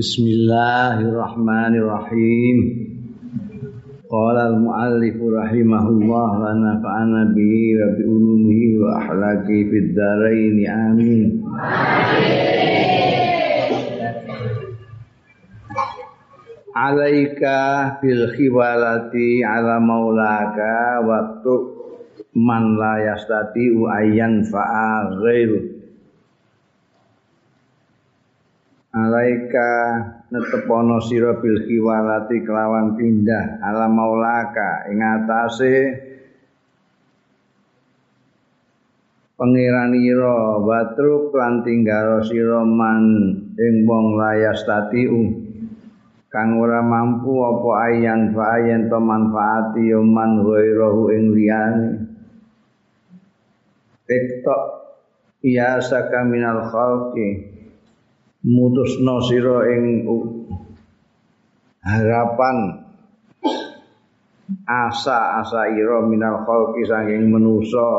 Bismillahirrahmanirrahim. Qala al-mu'allif rahimahullah wa nafa'ana bihi wa bi ulumihi wa akhlaqi fid dharain. Amin. Alaika bil khiwalati ala maulaka waktu man la yastati ayyan fa'a ghairu. Alaika netepono sira bil khiwalati kelawan pindah ala maulaka ing atase pangeranira watruk lan tinggalo sira man ing wong layastati kang ora mampu apa ayan fa'ayan to manfaati ya man ghairahu ing liyane tiktok ya saka minal khalqi mutusna sira ing harapan asa-asa ira minal khalqi saking manusa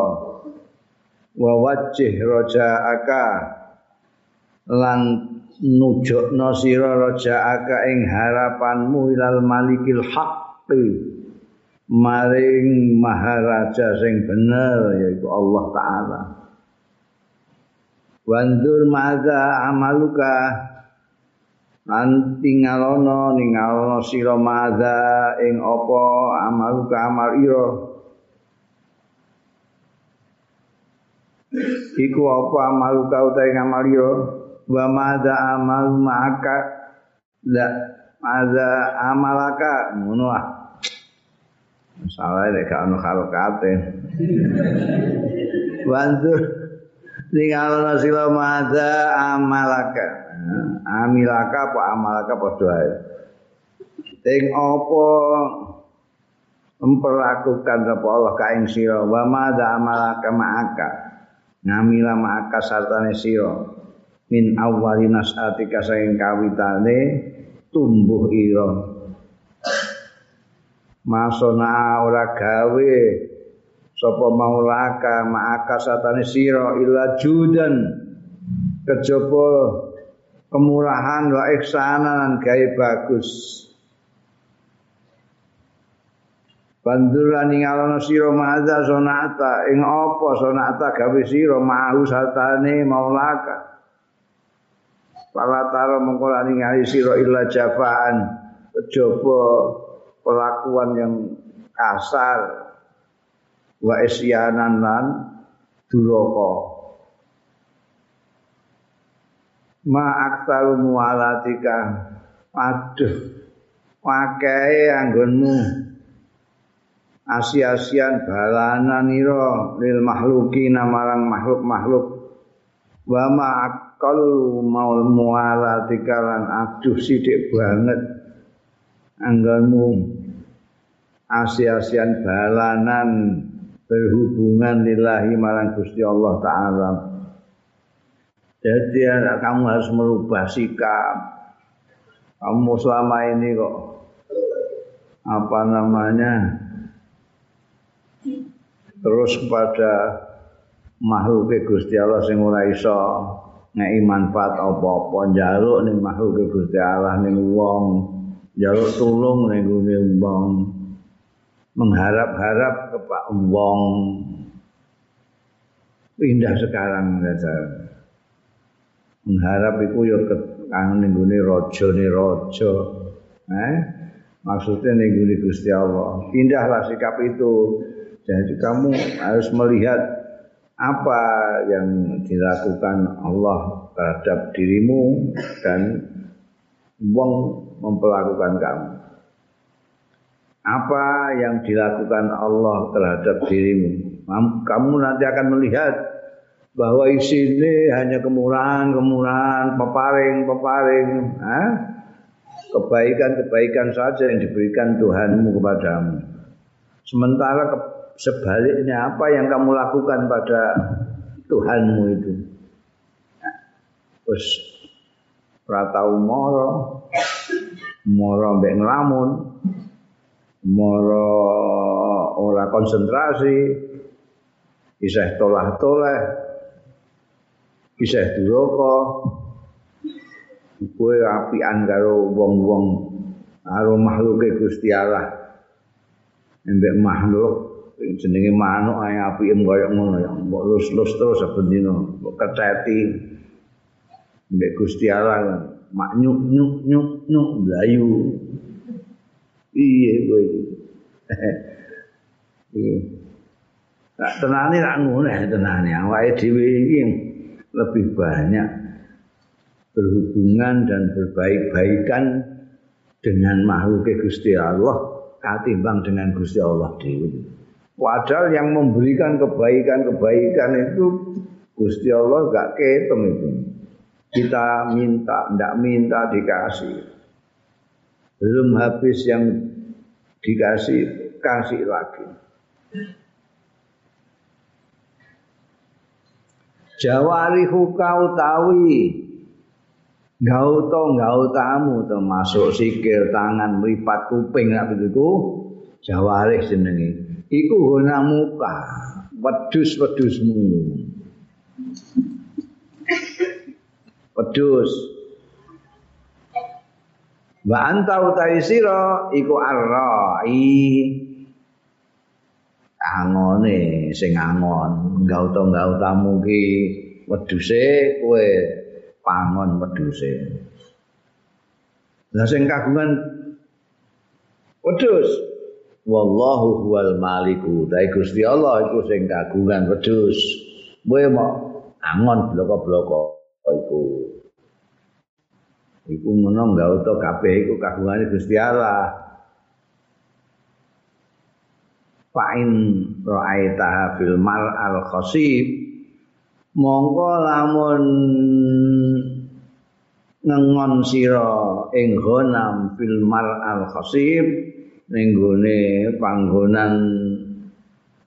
wa wajjih rajaaka lan nujukna sira rajaaka ing harapanmu ilal malikil haqqi maring maharaja sing bener yaiku Allah Ta'ala. Wandur ma'adha amaluka nanti ngalono siro ma'adha ing opo amaluka amal iro iku opo amaluka utai ngamal iro wa ma'adha amal ma'aka la ma'adha amalaka munuah masalahnya gak ada khalukate wandur ninggalana sila madza amalaka amilaka apa amalaka padha ae ing apa memperlakukan sapa Allah ka ing sira wa madza amalaka ma'aka ngamila ma'aka sartane sira min awwalinas atika saking kawitane tumbuh ira masona ora gawe sapa maulaka ma'aka satane sira ila judan kejaba kemurahan wa ihsanan gawe bagus banduran ing alana sira ma'adza sonata ing apa sonata gawe sira ma'ahu satane maulaka palatara mengko ningali sira ila jafaan kejaba perlakuan yang kasar wa isyanan lan duraka ma aktaru mualatika aduh wakai anggonmu asia-asian balanan ira lil makhluki namarang makhluk-makhluk wa ma akal maul mualatika lan aduh sithik banget anggonmu asia-asian balanan berhubungan lillahi marang Gusti Allah Ta'ala. Jadi kamu harus merubah sikap. Kamu selama ini kok terus pada makhluk Gusti Allah sing ora iso ngeki manfaat apa-apa njaluk ning makhluk Gusti Allah ning wong, njaluk tulung ning gone wong. Mengharap-harap ke Pak Wong pindah sekarang dasar mengharap iku yo kang ning gone raja maksudnya ning gone Gusti Allah pindahlah sikap itu. Jadi kamu harus melihat apa yang dilakukan Allah terhadap dirimu dan wong memperlakukan kamu, apa yang dilakukan Allah terhadap dirimu. Kamu nanti akan melihat bahwa isine hanya kemurahan-kemurahan, peparing-peparing, kebaikan-kebaikan saja yang diberikan Tuhanmu kepadamu. Sementara sebaliknya apa yang kamu lakukan pada Tuhanmu itu wis ratau moro mbek nglamun, moro ora konsentrasi, isih tolah-toleh, isih duraka, kowe apian karo wong-wong karo makhluke Gusti Allah. Embek makhluk jenenge manuk ae apike koyo ngono ya mbok lus-lus terus saben dina mbok keceti embek Gusti Allah mak nyuk blayu. Iye kowe iki. Tak tenane tak ngono tenane awake dhewe iki lebih banyak berhubungan dan berbaik-baikan dengan makhluk Gusti Allah ketimbang dengan Gusti Allah dhewe. Padahal yang memberikan kebaikan-kebaikan itu Gusti Allah gak ketem itu. Kita minta, ndak minta dikasih. Belum habis yang dikasih, kasih lagi. Jawarihu kau tawi gautamu termasuk sikil, tangan, meripat, kuping nak begitu jawarih jenenge. Iku guna muka wedhus-wedhusmu. Wedhus. Wa anta utai sira iku arrai. Angone sing angon gautamu ki wedhuse kowe pangon wedhuse. Lah sing kagungan wedhus wallahu huwal maliku. Dai Gusti Allah iku sing kagungan wedhus. Kowe mok angon bloko-bloko iku. Iku ngono gauta kabeh iku kagungane Gusti Allah. Fa'in ra'aitaha fil mar'al khasib mongko lamun ngengon sira ing gonam fil mar'al khasib ning gone panggonan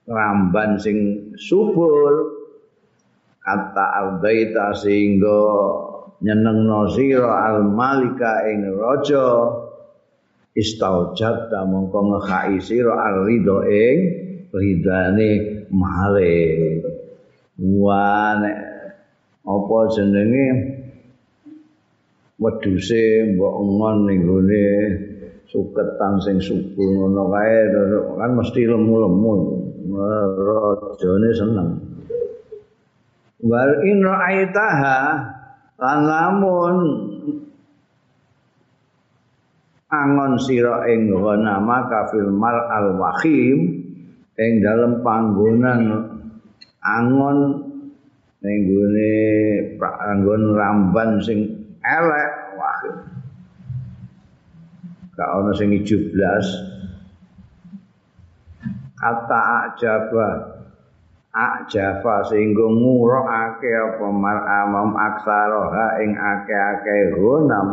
ramban sing subur kata albaita sehingga nyenengno sira al malika ing raja istaujabta mongko ngekhai sira ar-ridha ing ridane maring wa nek apa jenenge wedhuse mbok ngon ning gone suketan sing subur ngono kae kan mesti lemu-lemu rajane seneng war in ra'aitaha lamun angon sira ing ghanama kafil mar'al wahim ing dalem panggonan angon ning gone panggon ramban sing elek wahim gak ana sing 17 kata ajaba sehingga ngurokake apa mar'amam aksaroha ing akeh-akeh ghanam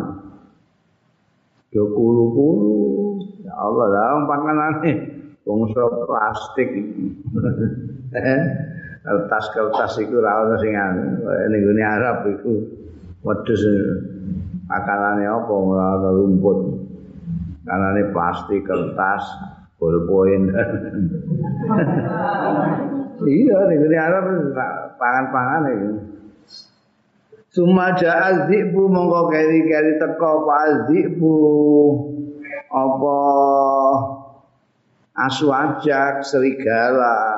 yo kuru-kuru ya Allah lah panganane bangsa plastik kertas iku ra ono sing ning gone Arab iku wedhus akalane apa ora ono rumput akalane plastik kertas bolpoin iya ning gone Arab pangan-pangan iku sumaja azibu mongko keri-keri teko apa azibu apa aswajak serigala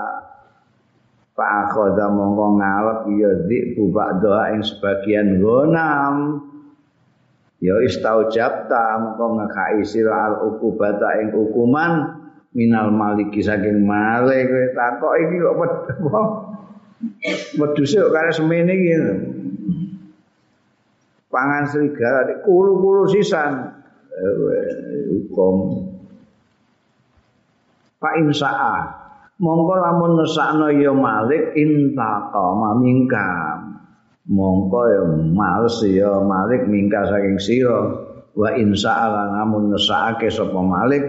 Pak Akhoda mongko ngalep ya azibu Pak Doa yang sebagian gonam ya istaujabta mongko ngekai sirah al-ukubata yang hukuman minal maliki saking malik takok ini kok wedhuse kok kare semene iki pangan serigala dikulu-kulu sisan hukum Pak Insa'a mongko lamun ngesakno ya Malik intaqa mamingkam mongko ya males ya Malik mingka saking sira wa insa'a lamun ngesake sapa Malik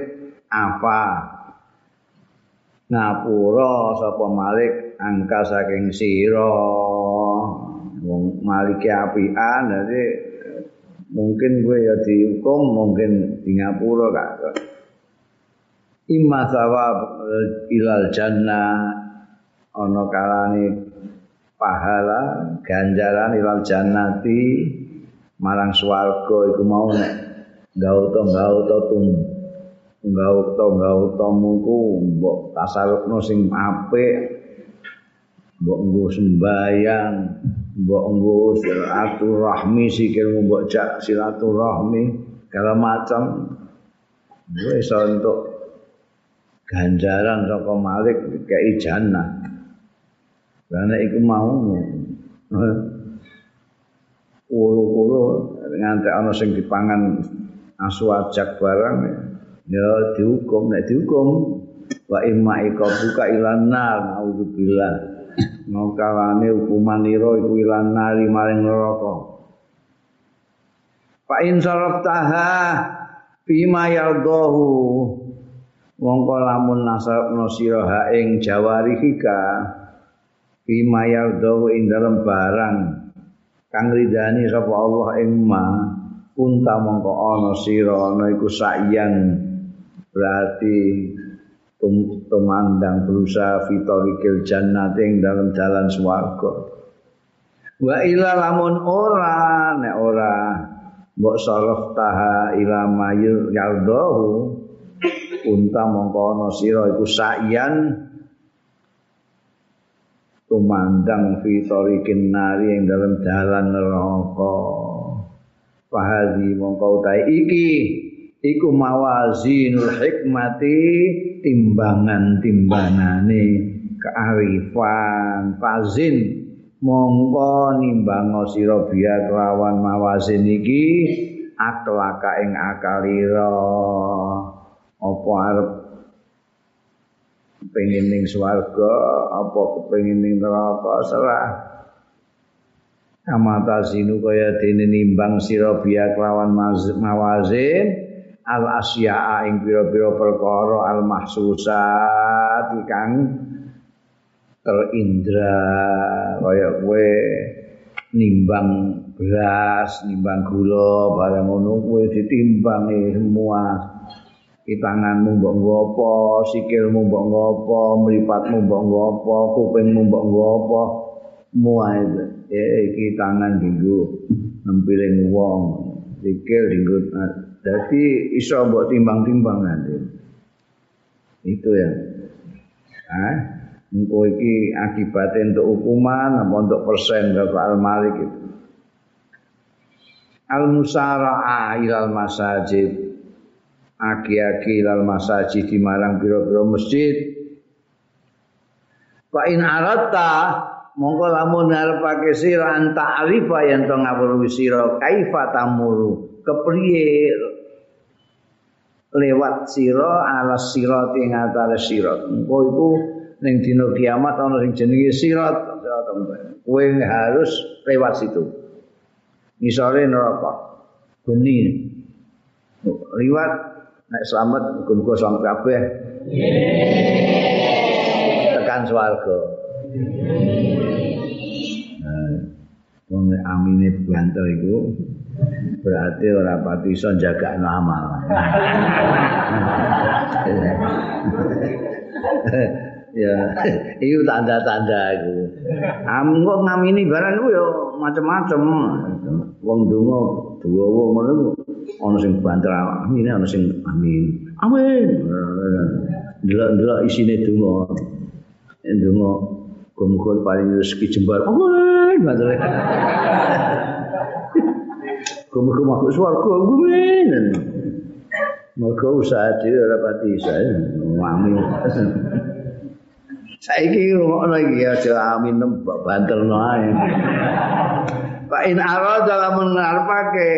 apa ngapura sapa Malik angka saking sira wong maliki apian dadi mungkin kowe ya dihukum mungkin di ngapura kok imma sawab ilal jannah ana kalane pahala ganjaran ilal jannati marang swarga iku mau nek gauta tum gautamu ku mbok tasarufno sing apik, mbok nggo sembayang, mbok nggo silaturahmi, sikilmu mbok jak silaturahmi kala macam wis entuk ganjaran saka Malik kei jannah. Karena iku mau ulu-ulu nganti ana sing dipangan asu ajak barang ya dihukum, nek dihukum wa imma iqabuka ilan nar naudzubillah. Mongkalane hukuman ira iku ilan nar maring neraka. Fa in saraftaha bima yardahu, mongko lamun nasabna siraha ing jawarihika bima yardahu ing dalem barang kang ridani sapa Allah ing ma unta, mongko ana sira ana iku sayang berarti tumandang berusaha fitorikil jannah ing dalem dalan swarga. Wa ila lamun ora, nek ora mbok saraftaha ila mayur yardahu unta, mongko ana sira iku sakyan tumandang fitorikin nari yang dalam dalan neraka. Fahadhi, mongko utahe iki iku mawazinul hikmati, timbangan-timbanane kearifan. Fazin, mongko nimbang sira biya kelawan mawazin iki aklaka ing akalira. Apa arep kepengin ning swarga, apa kepengin ning neraka, serah. Kamata sinu kaya dene nimbang sira biya kelawan mawazin al asya'a ing pira-pira perkara al mahsusat kang terindra. Kaya kowe nimbang beras, nimbang gula, barang ngono kowe ditimbangi semua. Iki tanganmu mbok nggo apa, sikilmu mbok nggo apa, mripatmu mbok nggo apa, kupingmu mbok nggo apa, muae iki tangan dienggo nempiling wong, sikil dienggo. Dadi iso mbok timbang-timbang nanti. Itu ya. Hah? Engko iki akibate untuk hukuman apa untuk persen karo Al-Malik itu. Al-musara'a ilal masajid, aki-aki lal masajid dimarang pira-pira masjid. Fa in aratta, mongko lamun arepake sira ta'rifa yen to ngawruhi sira kaifa tamuru, kepriye lewat sira ala sirat ing atare sirat. Engko iku ning dina kiamat ana sing jenenge sirat, kowe harus lewat situ. Ngisore neraka. Geni. Liwat nek slamet muga-muga selamat kabeh. Tekan swarga. Wong amine banter iku berarti ora pati iso jagakno amal. Ya, iku tanda-tanda iku. Amko ngamini barang iku ya macam-macam. Wong donga duwa ngono. Ono sing banter amine, ono sing amin. Amin. Delok-delok isine donga. Donga gumgul paling rezeki jembar. Amin. Banter. Gumgul masuk swarga, amin. Maka usaha dhewe ora pati saya. Amin. Saiki ngono iki aja amin mbok banterno ae. Fa in arada lamun ngarepake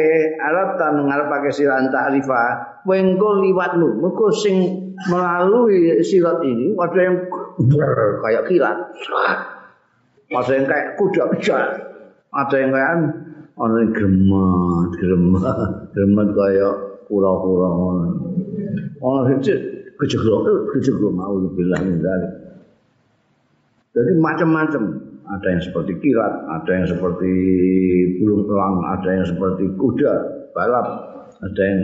aratan ngarepake sirat ta'rifa wengko liwatmu, mengko sing melalui sirat ini ada yang kayak kilat, ada yang kayak kuda-kuda, ada yang kayak ana gremet kayak kura-kura ngono, ana sing gejogrok mau bilang dari. Jadi macam-macam. Ada yang seperti kilat, ada yang seperti burung elang, ada yang seperti kuda balap, ada yang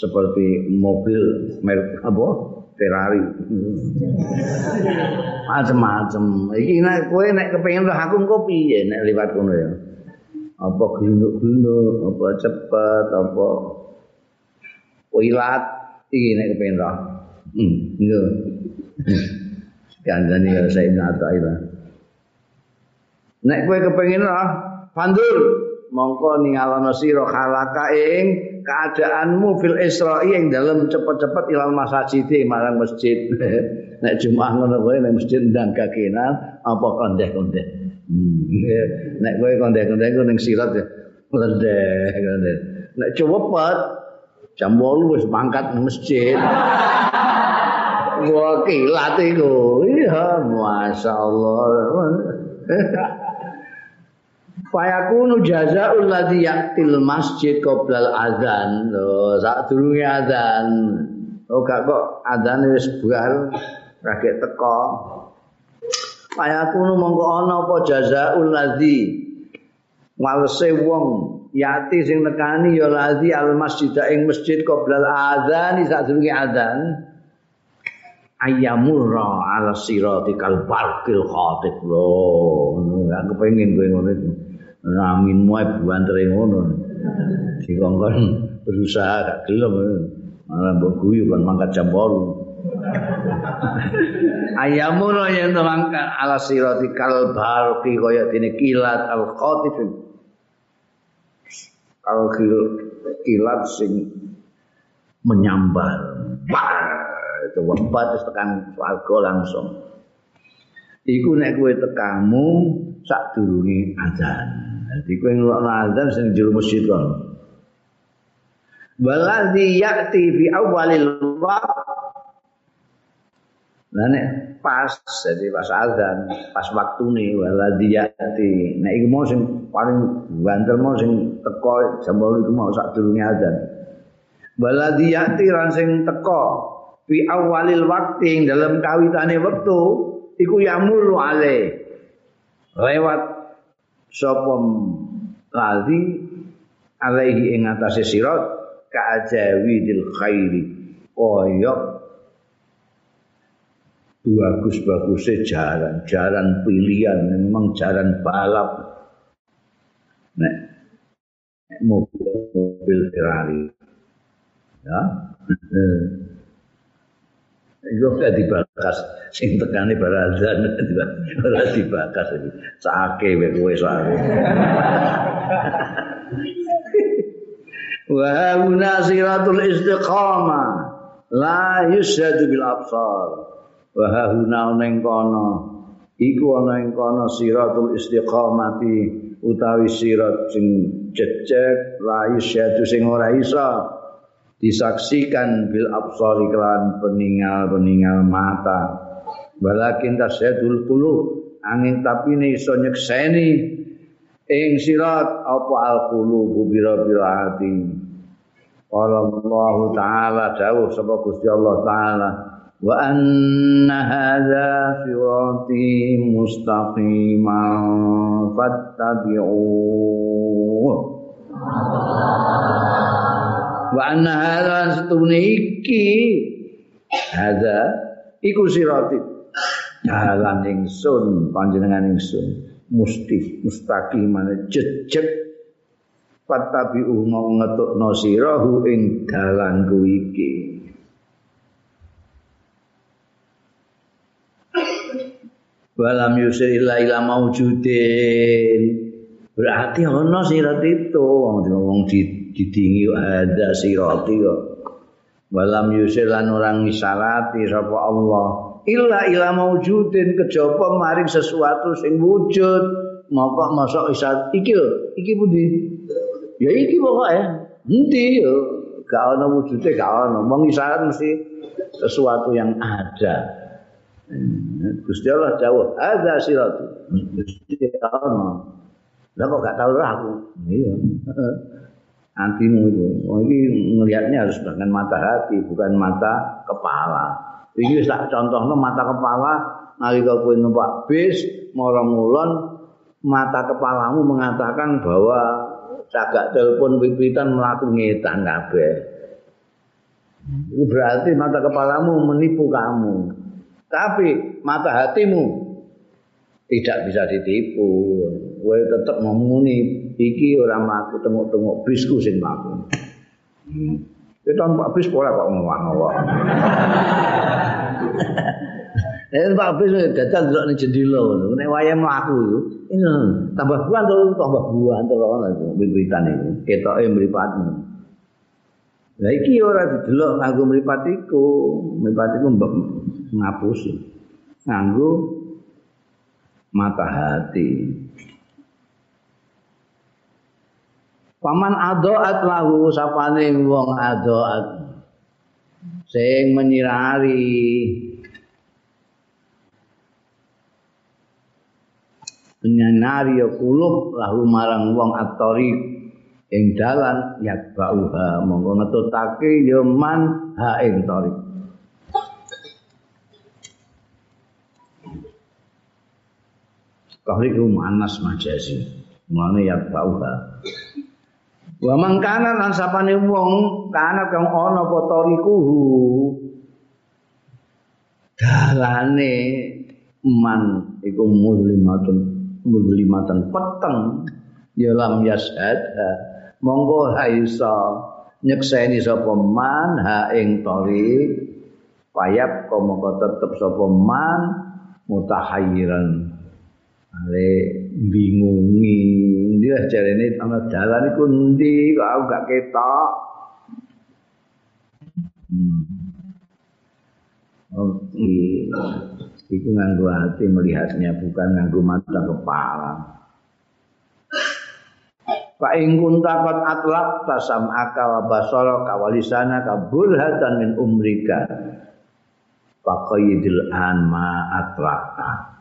seperti mobil merek apa? Ferrari. Macam-macam. Iki nek kowe nek kepengin lho aku engko piye nek liwat kono ya. apa gelunduk-gelunduk, apa cepet, apa wilat, ini nek kepen roh. Lho. Kandhane ya saya nata ila. Nek kowe kepengin roh, pandur mongko ningalono sira khalaka ing keadaanmu fil Isra'i yang dalam cepet-cepet ilal masjid marang masjid. Nek Jumat ngono kowe nek masjid ndang kakenan apa kondeh-kondeh. Nek kowe kondeh-kondeh ku ning sirat ya. Kondeh-kondeh. Nek cepet jam 8 wis mangkat masjid. Wah kilat iku. Iya, masyaallah. Fayakunu jazaa'ul ladzi yaqtil masjid qoblal adzan. Lho, sadurunge adzan. Oh gak kok adzane wis bar ragek teko. Fayakunu mongko ana apa jazaa'ul ladzi walese wong yati sing nekani ya ladzi al masjid ing masjid qoblal adzan sadurunge adzan. Ayyamurra ala siratikal barqil khatib lho aku pengin kowe ngono iku ramin moe buantere ngono dikongkon berusaha gak gelem malah mbok guyu kon mangkat jam 8 ayyamurra yen mangkat ala siratikal barqi kaya dene kilat al khatib al kilat sing menyambar wempat tekan swarga langsung. Iku nek kowe tekamu sadurunge azan. Dadi kowe ngrungokno azan sing jero masjid kon. Waladzi ya'ti fi awwalil waqt. Lah nek pas dadi pas azan, pas waktune waladzi ya'ti. Nek iku mau sing paling banter mau sing teko jam 8 iku mau sadurunge azan. Waladzi ya'ti ran sing teko fi awalil waktu yang dalam kawitane waktu iku yamul ale lewat sopom lali alaihi ing atase sirat kaajawidil khairi koyok bagus-bagusnya jalan pilihan memang jalan balap nek mobil Ferrari ya iku gak dibakas sing tekane barazan ora dibakas iki cake kowe soal wa hauna siratul istiqamah la yushadu bil absar wa hauna ning kono iku ana ing kono siratul istiqamati utawi sirat sing jejeg la yushadu sing ora isa disaksikan bil absari kelan peningal-peningal mata walakin tasyadul qulub angin tapi ini iso nyekseni ing sirat apa al-qulubu bira-bira hati qala Allah ta'ala dawuh sapa Gusti Allah ta'ala wa anna hadza sirati mustaqiman fattabi'u wa anna hadza tuniki hadza iku sirati dalan ingsun panjenengan ingsun musti mustaqimane jejeg fatabi'u ngetukno sirahu ing dalanku iki walam yusri illa ila maujudin berarti ana sirat itu wong didingi ada sirati kok walam yusilan orang ngisalati sapa Allah illa ila maujudin kejaba maring sesuatu sing wujud maka masuk isat iki lho iki pundi ya iki pokoke endi yo gak ana wujude gak ana mung isarat mesti sesuatu yang ada Gusti Allah dawuh ada sirati mesti ana lha kok gak tau roh aku iya antimu itu, oh ini melihatnya harus dengan mata hati, bukan mata kepala. Ini tak contohnya mata kepala, nalika kowe numpak bis, moro-mulon, mata kepalamu mengatakan bahwa cagak telepon pipitan melaku ngetan kabeh. Itu berarti mata kepalamu menipu kamu, tapi mata hatimu tidak bisa ditipu. Kowe tetap memuni iki ora mlaku tengok-tengok bisku sing mlaku. Kita Pak Bis ora kok ngono-ngono. Pak Bis dadak delok ning jendela ngono, nek wayah mlaku iku tambah buan to ngono iku wit-witan iku, ketoke mripatmu. Lah iki ora didelok nganggo mripat iku ngapusi. Nganggo mata hati. Paman adoat lahu sapane wong adoat sing menyirari penyanari kulub lahu marang wong atori ing dalan yak bauha monggo ngetutake ya man ha ing tori. Tahrik itu manas majazi, mulanya yang bauha. Wa mangkana lan sapane wong kana kang ana apa tarikuhu dalane man iku muslimatan peteng ya lam yashad monggo haisa nyekseni sapa man ha ing tarik payap monggo tetep sapa man mutahayyiran ale bingungi dia jarene ana dalan iku endi kok aku gak ketok. Iku nganggo hati melihatnya bukan nganggo mata kepala. Fa in kunta qad atlaqta sam'aka wa basaraka wa lisanaka burhatan min umrika faqaidil an ma atlaqta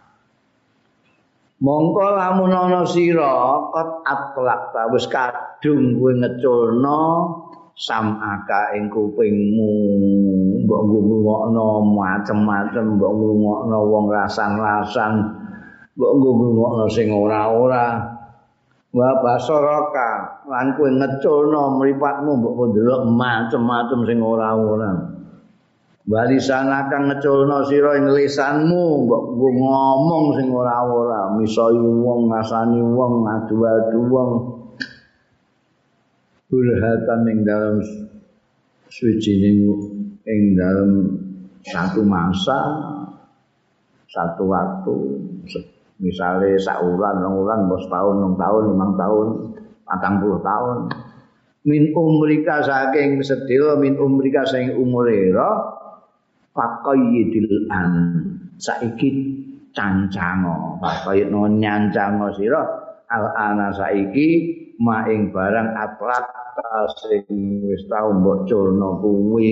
mongko lamun ana sira kot atlak ta wis kadung kowe ngeculno samaka ing kupingmu mbok ngrungokno macem-macem mbok ngrungokno wong rasan-rasan mbok ngrungokno sing ora-ora wa basaraka lan kowe ngeculno mripatmu mbok ndelok macem-macem sing ora-ora balisana kang ngeculno sira ing lisanmu mbok ngomong sing ora-ora misoi wong ngasani wong ngadu-adu wong bulhatan ing dalem suwijining ing dalem satu masa satu waktu misale sak wulan rong wulan mos taun 6 taun 5 taun 40 taun min umrika saking sedhela min umrika saking umure Pakoyidil an saiki cancango, pakoyidno nyancango siro al-ana saiki maing barang atlata sing wis tau mbok culno kuwi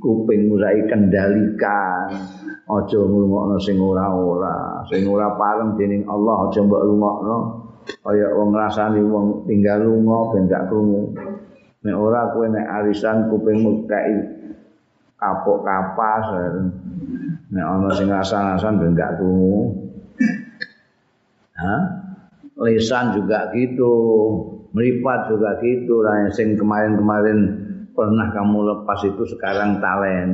kupingmu saiki kendalikan aja ngrungokno sing ora pareng dening Allah aja mbok rungokno kaya wong ngrasani wong tinggal lunga ben gak krungu nek ora kowe nek arisan kupingmu kek kapok kapas nek ana sing asan-asan ben gak krungu. Lisan juga gitu, meripat juga gitu. Lah sing kemarin-kemarin pernah kamu lepas itu sekarang talen.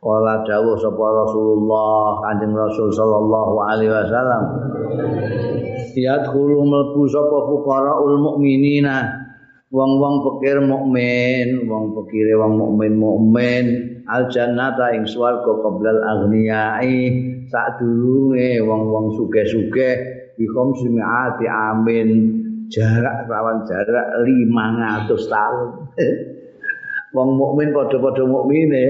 Qala dawuh sapa Rasulullah Kanjeng Rasul sallallahu alaihi wasallam. Yadkhulu mlebu sapa fuqaraul mukminina wong-wong pikir mukmin, wong pikire wong mukmin al jannata ing swarga qablal aghniyai sadurunge wong-wong sugih-sugih bikum simiati amin jarak lawan jarak 500 tahun. Wong mukmin padha-padha mukmine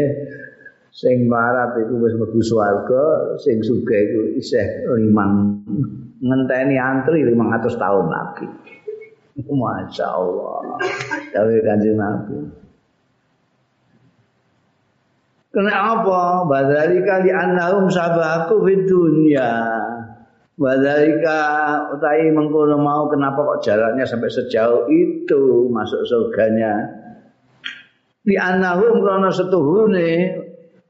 sing marat iku wis mlebu swarga, sing sugih iku isih ngenteni antri 500 tahun lagi. Masya Allah, dari Kanjeng Nabi. Kenapa? Badarika li annahum sabaku fid dunya. Badarika utai mengkono mau kenapa kok jaraknya sampai sejauh itu masuk surganya? Li annahum karena setuhune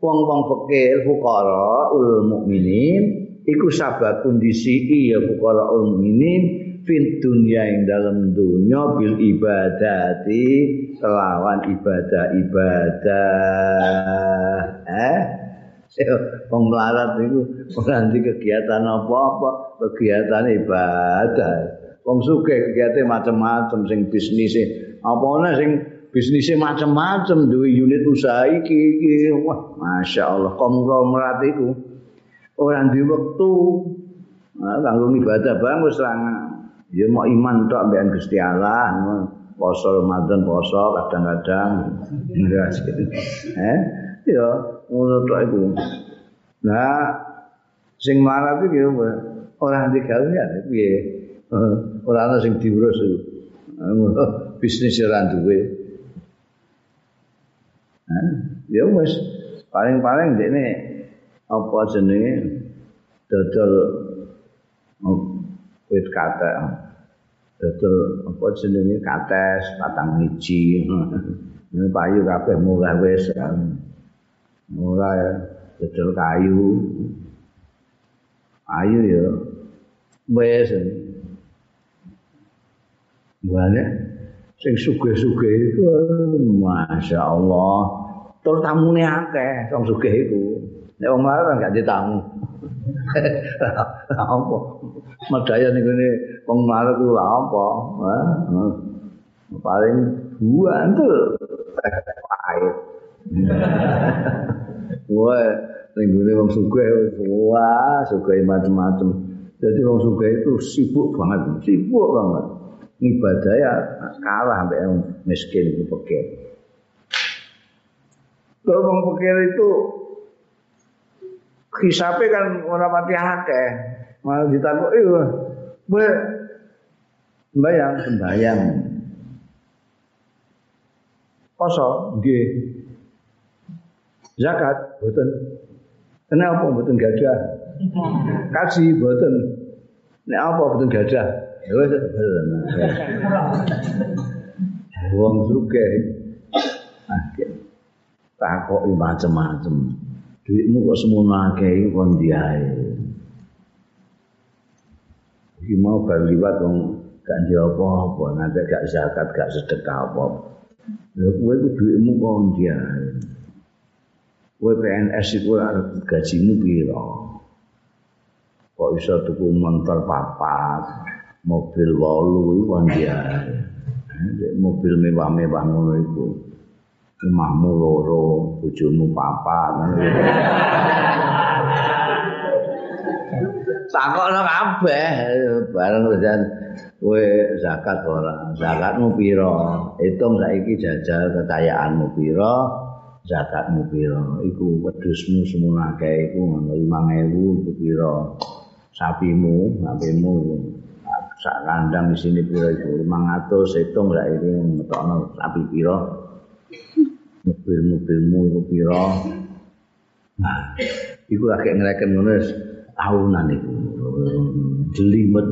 wong-wong fakir fuqara ul mukminin iku sabakun disi ya fuqara ul mukminin fil dunya ing dalam dunya bil ibadati kelawan ibadah wong melarat niku ora nduwe kegiatan apa-apa kegiatan ibadah. Wong sugih kegiatan macam-macam, sing bisnisnya apane sing bisnisnya macam-macam, duwe unit usaha iki. Wah, masya Allah, konglomerat iku ora duwe wektu kanggo ibadah bang wis lanang. Ya mau iman tok mbek Gusti Allah, poso Ramadan poso kadang-kadang ngeras gitu. Ya ngono tok iku. Nah, sing melarat iki ora digawe ya piye? Ora ana sing diurus iku. Bisnis ora duwe. Ya wis paling-paling dekne apa jenenge dodol wit kates, dodol apa jenenge kates patang biji. Ini payu kabeh murah wis. Murah ya, dodol kayu. Ayu ya wis. Banyak sing sugih-sugih itu, masya Allah, tur tamune akeh wong sugih iku. Nek wong larat gak ditamu. Apa? Medaya ning ngene wong larat ku lha apa? Paling buantul. Air. Wah, ning ngene wong sugih, wah, sugih macam-macam. Jadi wong sugih itu sibuk banget. Ibadah ya kalah sampai yang miskin itu pikir. Kalau orang pikir itu hisapnya kan orang mati akeh, malah ditakut itu. Sembayang. Poso, nggih. Zakat, mboten. Kenapa mboten gadah? Kaji mboten. Nek apa mboten gadah? Ya wis bener. Wong sugih akeh takoki macam-macam. Duitmu kok semono akeh kon ndi ae. Iki mau bar liwat wong gak ndi apa-apa, nanti gak zakat, gak sedekah apa. Lha kowe ku duitmu kok ndi ae. Kowe PNS iku arep gajimu pira? Kok iso tuku montor 4? Mobil walu itu kan dia mobil mewah-mewah ngono iku. Omahmu loro, bojomu papat. Sakokno kabeh bareng urusan kowe zakat ora. Zakatmu pira? Hitung saiki jajal kekayaanmu pira, zakatmu pira. Iku wedhusmu semono akeh iku ngono 5.000 pira. Sapimu sak kandang di sini piro iku 500 hitung sak iki ngetokno sapi piro mobil-mobilmu iku piro. Nah iku lagi ngreken ngono wis tahunan iku jelimet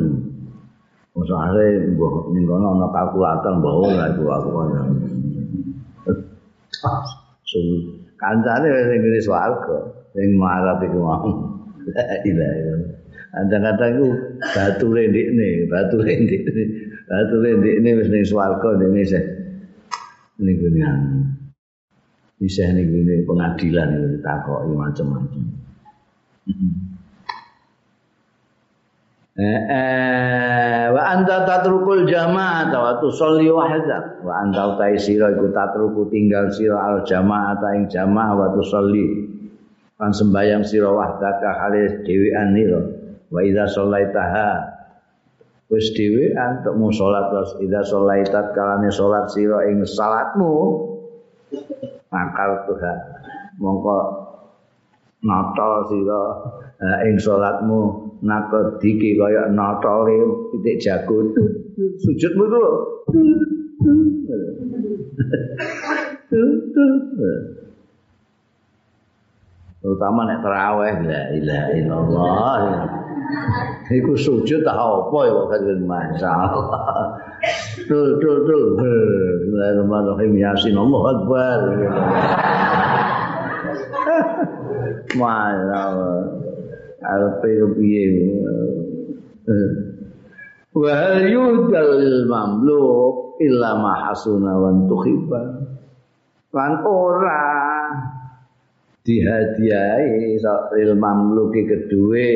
soalé mbok ning kono ana kalkulator mbok ora iku aku ana kancane wis ning swarga sing marah iku mau ilahi. Kadang-kadang itu batu rendik ini wis ning swarga dene isih ning dunia. Isih ning dunia pengadilan itu ditakoki macam-macam. Wa anta tatrukul jamaah wa tusolli wahdak wa anta taisira iku tatruku tinggal sira al jamaah ta ing jamaah wa tusolli kan sembayang sira wahdak kale dhewean nira. Wa idza sholaitaha wis dhewean tekmu salat terus idza sholaitat kalane salat sira ing salatmu makal tuha mongko natol sira ing salatmu nako diki kaya natole pitik jago sujudmu lho terutama nek tarawih la ilaha illallah iku sujud ta apa ya kok masyaallah. Tul. Bismillahirrahmanirrahim yasin Allahu akbar. Masyaallah. Alpe piye. Wa hal yudal mamluk illa ma hasuna wa tuhibba. Lan ora dihadiahi sak mamluki kedue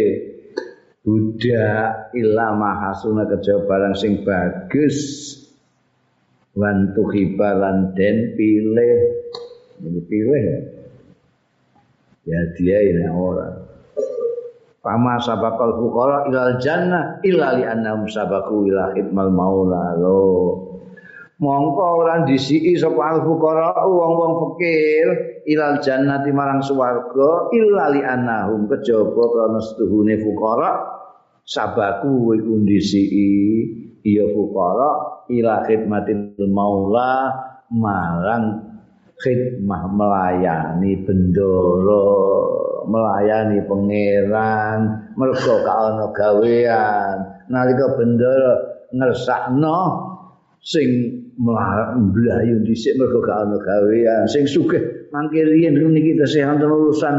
Buddha ilama hasuna kerja barang sing bagus wantu hibalan dan pilih ini pilih ya dia ini orang Pama sabakal fuqara ilal jannah ilali annahum sabaku ila khidmal maula lo mongko ora disiki sapa al fuqara wong-wong fakir ilal jannati marang swarga ilali annahum kejaba krana setuhune fuqara sabaku iku disiki ya fuqara ila khidmatil maula marang khidmah melayani bendoro melayani pangeran mergo kaono gawean nalika bendoro ngersakno sing mlayu dhisik mergo kaono gawean sing sugih mangke riyen niki tesih wonten urusan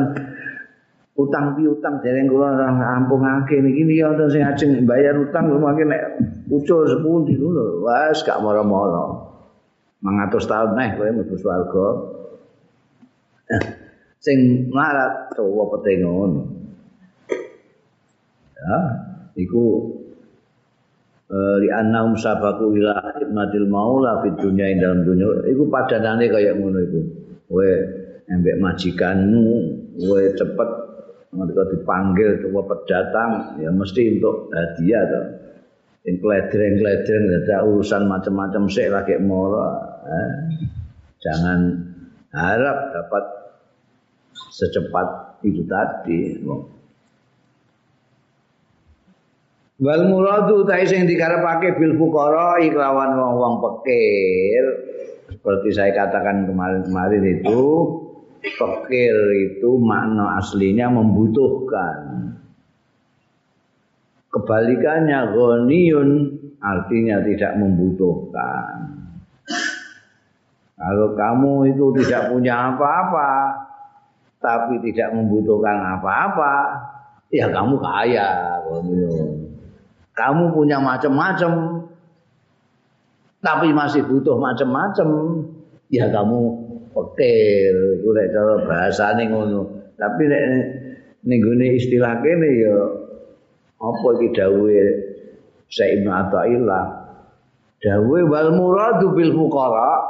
utang piutang dereng kula rampungake niki niku wonten sing ajeng mbayar utang mangke nek ucul sepundi lho wis gak mara-mara 100 tahun neh kowe mlebu swarga sing marat coba pete ngono. Ya, iku li annahum sabaku ila khidmatil maula fid dunya ing dalam dunya. Iku padanane kaya ngono iku. Kowe ambek majikanmu, kowe cepet nalika dipanggil coba pedatang ya mesti untuk hadiah to. Sing kledreng-kledreng ada urusan macam-macam sik lagi moro. Jangan harap dapat secepat itu tadi. Wal muradu ta sing dikarepake bil fuqara iklawan wong-wong fakir. Seperti saya katakan kemarin itu fakir itu makna aslinya membutuhkan. Kebalikannya ghaniyun artinya tidak membutuhkan. Kalau kamu itu tidak punya apa-apa tapi tidak membutuhkan apa-apa, ya kamu kaya. Kamu punya macam-macam, tapi masih butuh macam-macam, ya kamu fakir. Itu cara bahasane ngono. Tapi nek ning gone istilah kene ya apa iki dawuhe Sa'id bin Athaillah. Dawuhe wal muradu bil fuqara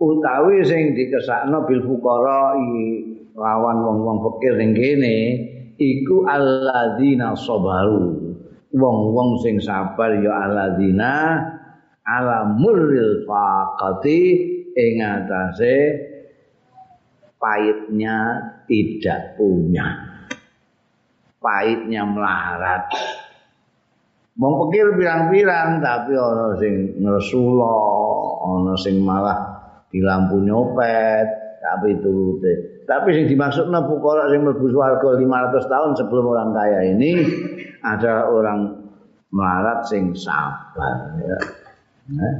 utawi sing dikesakno bil fuqara lawan wong-wong fakir ning kene iku alladzina sabaru wong-wong sing sabar ya alladzina ala murril faqati ing atase pahitnya tidak punya pahitnya melarat wong fakir pirang-pirang tapi ana sing ngresula ana sing malah dilampu nyopet tapi turute. Tapi yang dimaksudnya fuqara yang mlebu swarga 500 tahun sebelum orang kaya ini ada orang melarat sing sabar ya. Nah.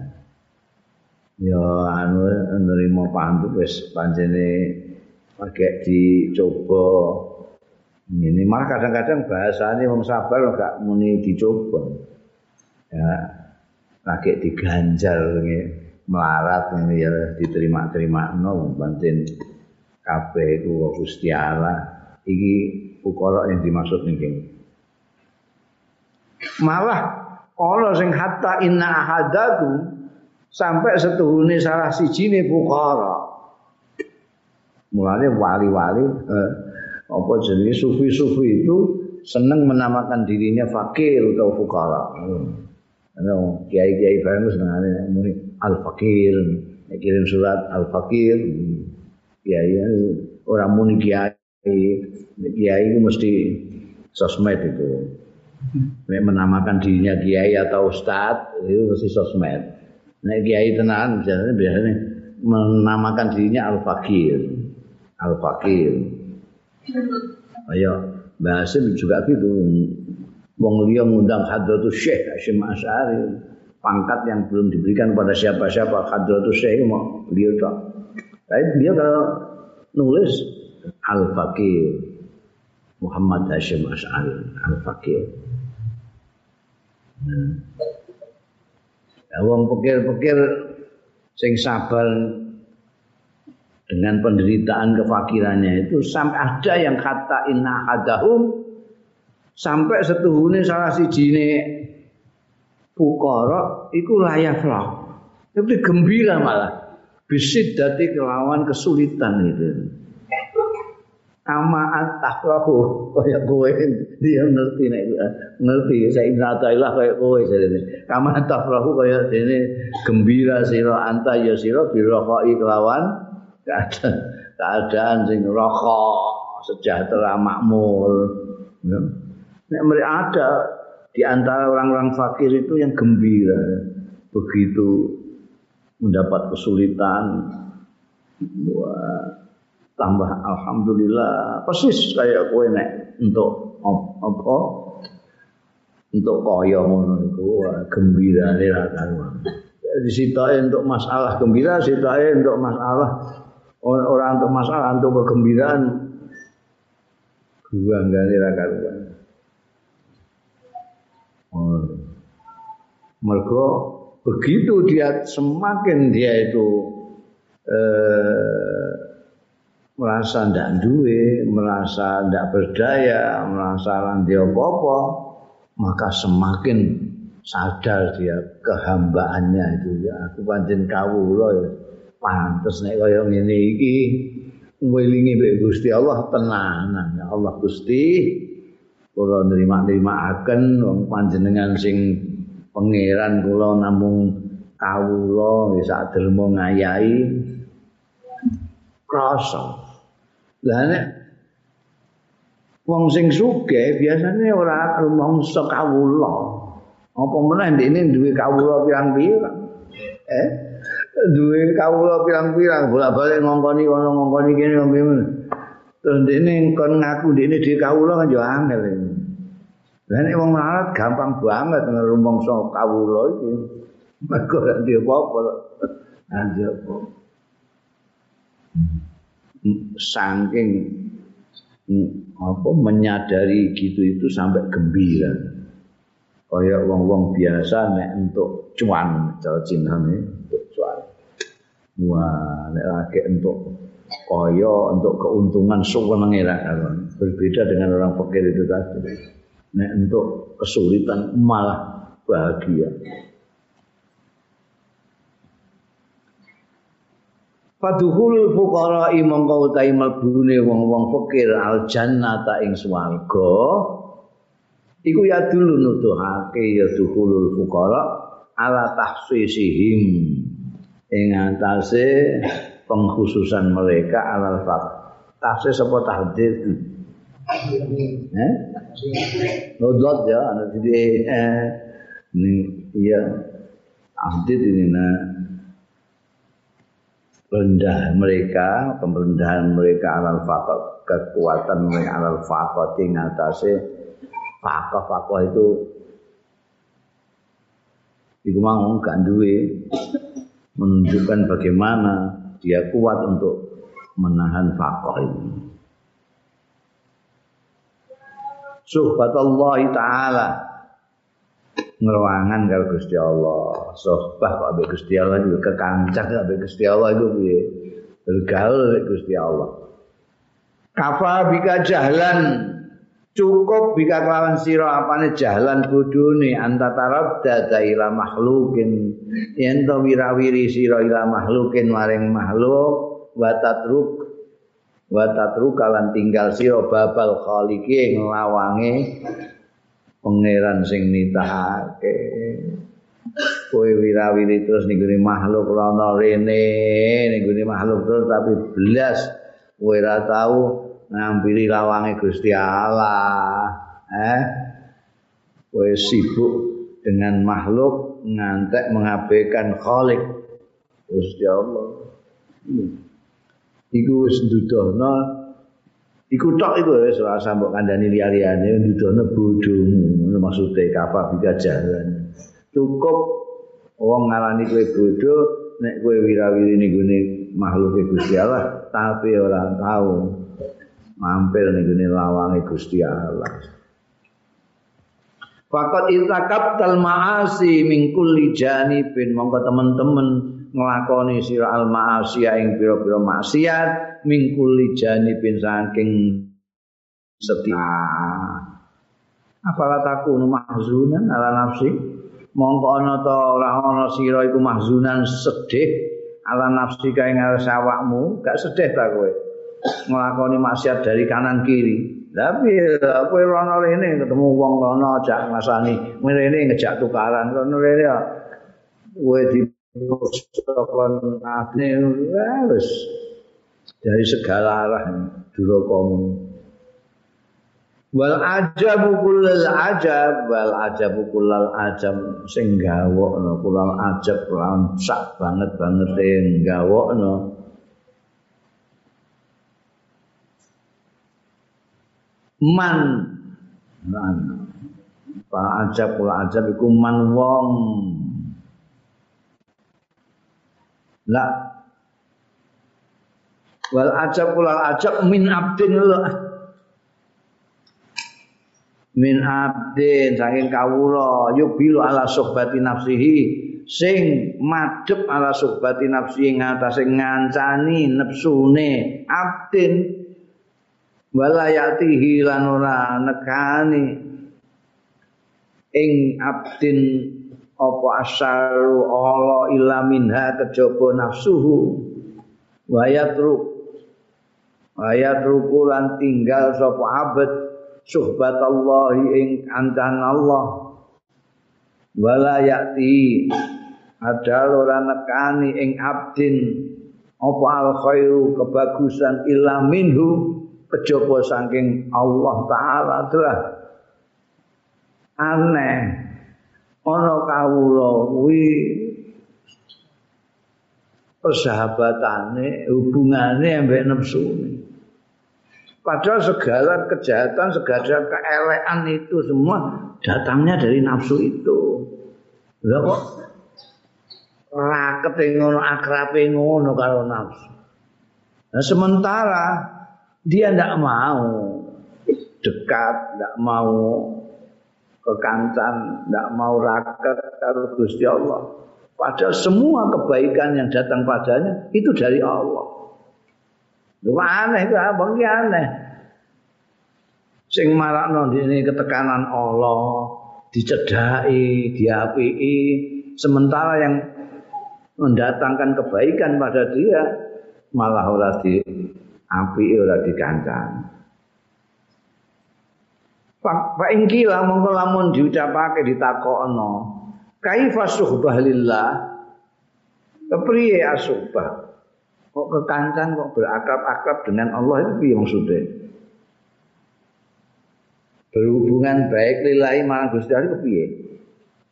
Ya anu nerima pantu wis pancene agek dicoba. Ini malah kadang-kadang bahasane wong sabar gak muni dicoba. Ya agek diganjal melarat ini ya diterima-terimakno pancen kabeh iku Gusti Allah iki ukara yang dimaksud niki malah ana sing hatta inna ahadakum sampai setuhune salah sijine ukara mulane wali-wali apa jenenge sufi-sufi itu seneng menamakan dirinya fakir atau ukara ana kiai-kiai bareng senengane muni al-fakir kirim surat al-fakir kiai orang muni kiai itu mesti sosmed itu menamakan dirinya kiai atau ustad itu mesti sosmed. Nah kiai tenan biasanya menamakan dirinya al fakir. Ayo bahasin juga gitu. Wong liya ngundang Hadratus Syekh Hasyim Asy'ari pangkat yang belum diberikan pada siapa-siapa Hadratus Syekh mau beliau tak. Tapi beliau kalau nulis Al-Fakir Muhammad Hasyim Asy'ari Al-Fakir. Ya wong pikir-pikir sing sabar dengan penderitaan kefakirannya itu sampai ada yang kata inna hadahum sampai setuhune salah sijine fuqara iku layak lah. Tapi gembira malah bisid dadi kelawan kesulitan itu. Amaat tahlahu kaya kowe dia ngerti nek ngerti saya insyaallah kaya kowe jane amaat tahlahu kaya dene gembira sira anta ya sira biraqai kelawan keadaan sing roko sejahtera makmur ya. Nek mereka ada di antara orang-orang fakir itu yang gembira begitu mendapat kesulitan wah tambah alhamdulillah persis kayak kowe nek untuk apa untuk kaya ngono iku gembirane ra karuan. Disitoke untuk masalah gembira, sitoke untuk masalah orang untuk masalah untuk kegembiraan gua anggane ra karuan. Mergo begitu dia semakin dia itu merasa ndak duwe, merasa ndak berdaya, merasa randio apa-apa, maka semakin sadar dia kehambaannya itu ya aku pancen kawula ya pantes nek kaya ngene iki ngelingi mbek Gusti Allah tenanan ya Allah Gusti kula nerima-nerimaaken wong panjenengan sing pangeran kula namung kawula wis saderma ngayahi krasa. Lah nek wong sing sugih biasane ora rumangsa kawula. Apa meneh ndekne duwe kawula pirang-pirang. Duwe kawula pirang-pirang bolak-balik ngongkoni ana ngongkoni kene ngene. Terus ndekne kon ngaku ndekne dhewe kawula kan yo angel. Lah nek wong larat gampang banget ngrumangsa kawula iki. Mergo ora ndek apa-apa. Saking apa menyadari gitu itu sampai gembira. Kaya wong-wong biasa nek entuk cuan, cara cinane entuk cuan. Wah, nek lagi entuk kaya, entuk keuntungan suwenenge ra karuan. Berbeda dengan orang fakir itu tadi. Nek entuk kesulitan malah bahagia. Faduhul fuqara'i mongko utahe mlebune wong-wong fakir al jannata ing swarga iku ya dulu nuduhake ya duhulul fuqara ala tahsisihim ing atase pengkhususan mereka alal faq tahsis apa tahdir nudud ya ana jadi ning ya tahdir ini rendah mereka, pemberendahan mereka alal faqah, kekuatan mereka alal faqah ing atase faqah itu mau gak duwe menunjukkan bagaimana dia kuat untuk menahan faqah itu. Subhanallahi taala ngeruangan karo Gusti Allah. Sohbah kok ambek Gusti Allah iki kekancak ambek Gusti Allah iku piye? Bergaul ambek Gusti Allah. Kafa bika jahlan cukup bika kelawan sira apane jahlan bodone antatarab dada ila makhlukin yen to wirawiri sira ila makhlukin maring makhluk wa tatruk lan tinggal sira babal khaliqi nglawange pangeran sing nitahake. Kowe wirawiri terus ning gone makhluk rono rene, ning gone makhluk terus tapi blas kowe ora tau ngampiri lawange Gusti Allah. Kowe sibuk dengan makhluk ngantek mengabaikan Khalik Gusti Allah. Iku wis ndudono iku tok iku wis ora sambok kandhani liya-liyane ndudono bodhomu maksude kafa bika jalan cukup wong ngarani kowe bodho nek kowe wirawiri ning gone makhluke Gusti Allah tapi ora tahu mampir ning gone lawange Gusti Allah. Faqat intakabtal ma'asi min kulli janibin mongko teman-teman nglakoni sira al ma'asiya ing pira-pira maksiat mingkul lijani bin saking setia Afala takunu mahzunan ala nafsi, mongko ana ta ora ana sira iku mahzunan sedih ala nafsi kae ngarep awakmu, gak sedih ta kowe nglakoni maksiat dari kanan kiri. Tapi kowe rono rene ketemu wong rono ajak ngrasani ngene ngejak tukaran rono rene kowe dipostokon abne wis dari segala arah durakamu. Wal ajabu kullal ajab, wal ajabu kullal ajab, sing gawokno kullal ajab lan sak banget-banget sing gawokno. Man lan kullal ajab iku man wong la wal ajab kullal ajab min abdin la min abdin saking kawula yubilu ala suhbati nafsihi sing madhep ala suhbati nafsi ing atase ngancani nepsune abdin walayatihi lan ora nekani ing abdin apa asalu ala illa minha kejaba nafsuhu wayatruku lan tinggal sapa abad suhbatallahi ing ancan Allah wala yakti adal ora nekani ing abdin apa al khairu kebagusan illa minhu kejaba saking Allah taala. Telah aneh ana kawula kuwi persahabatane hubungane ambek nepsune. Padahal segala kejahatan, segala keelean itu semua datangnya dari nafsu itu. Lah kok raket ngono, akrabe ngono karo nafsu. Nah, sementara dia ndak mau dekat, ndak mau kekancan, ndak mau raket karo Gusti Allah. Padahal semua kebaikan yang datang padanya itu dari Allah. Lu aneh itu abang ki aneh. Sing marakno dene ketekanan Allah, dicedhaki, diapiki, sementara yang mendatangkan kebaikan pada dia malah ora diapiki, ora dikancan. Pak ingkila mongko lamun diucapake ditakokno, kaifa suhbah lillah? Kepriye asubah? Kok kekancan, kok berakrab-akrab dengan Allah itu piye maksudnya? Berhubungan baik lillahi marang Gusti Allah itu piye?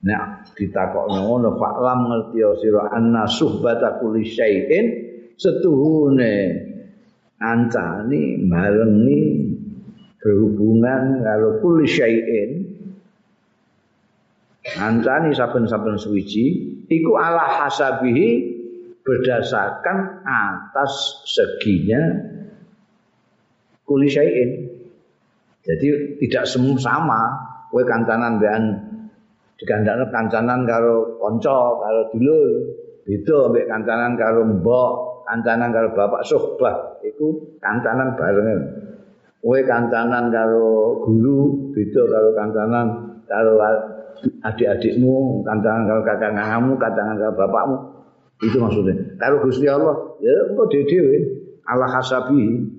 Nah, ditakokno ngono fa'lam ngerti sira anna suhbata kulli syai'in setuhune ancani barengi berhubungan karo kulli syai'in ancani saben-saben suwiji iku ala hasabihi berdasarkan atas seginya kulisain. Jadi tidak semua sama. Kowe kancanan mbekan dikandakno kancanan karo kanca, karo dulur. Beda mbek kancanan karo mbok, kancanan karo bapak sohbah. Iku kancanan barengan. Kowe kancanan karo guru, beda karo kancanan karo adik-adikmu, kancanan karo kakang-kakangmu, kancanan karo bapakmu. Itu maksudnya. Kalau Gusti Allah, ya engko dhewe ala hasabi.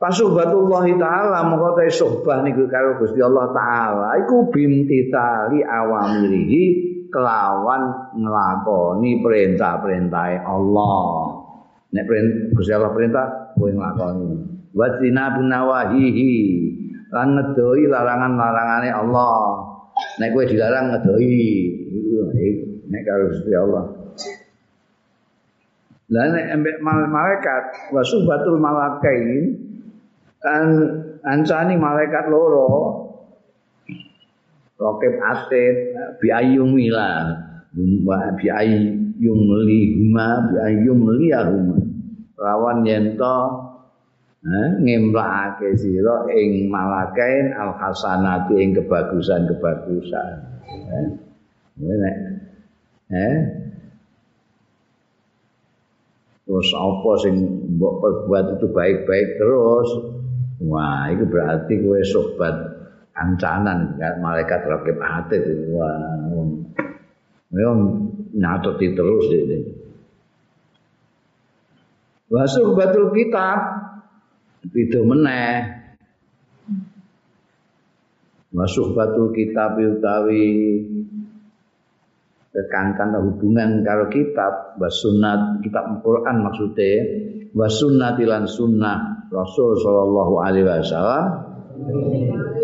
Pasuhbatullah taala moko ta sohbah niku karo Gusti Allah taala iku bimtitali awamirihi kelawan nglakoni perintah-perintahe Allah. Nek Gusti Allah perintah kowe nglakoni. Wa tinabun nawahihi lan ngedoi larangan-larangane Allah. Nek kowe dilarang ngedoi iku nek karo Gusti Allah. Lah nek ambek malaikat wasubatul malaikain kan ancani malaikat loro rokib atit biayum mila biayum lihuma biayum liyahuma lawan yen to ngemlakake sira ing malaikain alhasanati ing kebagusan-kebagusan. Terus apa sing mbok perbuat itu baik-baik terus. Wah, itu berarti kowe sohbat kancanan kan malaikat rakib hati itu wah memang nyatoti terus ini. Wasur batul kitab pitu meneh. Masuk batul kitab utawi kekancan hubungan karo kitab wasunat kitab Al-Quran maksudnya wasunatilan sunnah Rasul sallallahu alaihi wasallam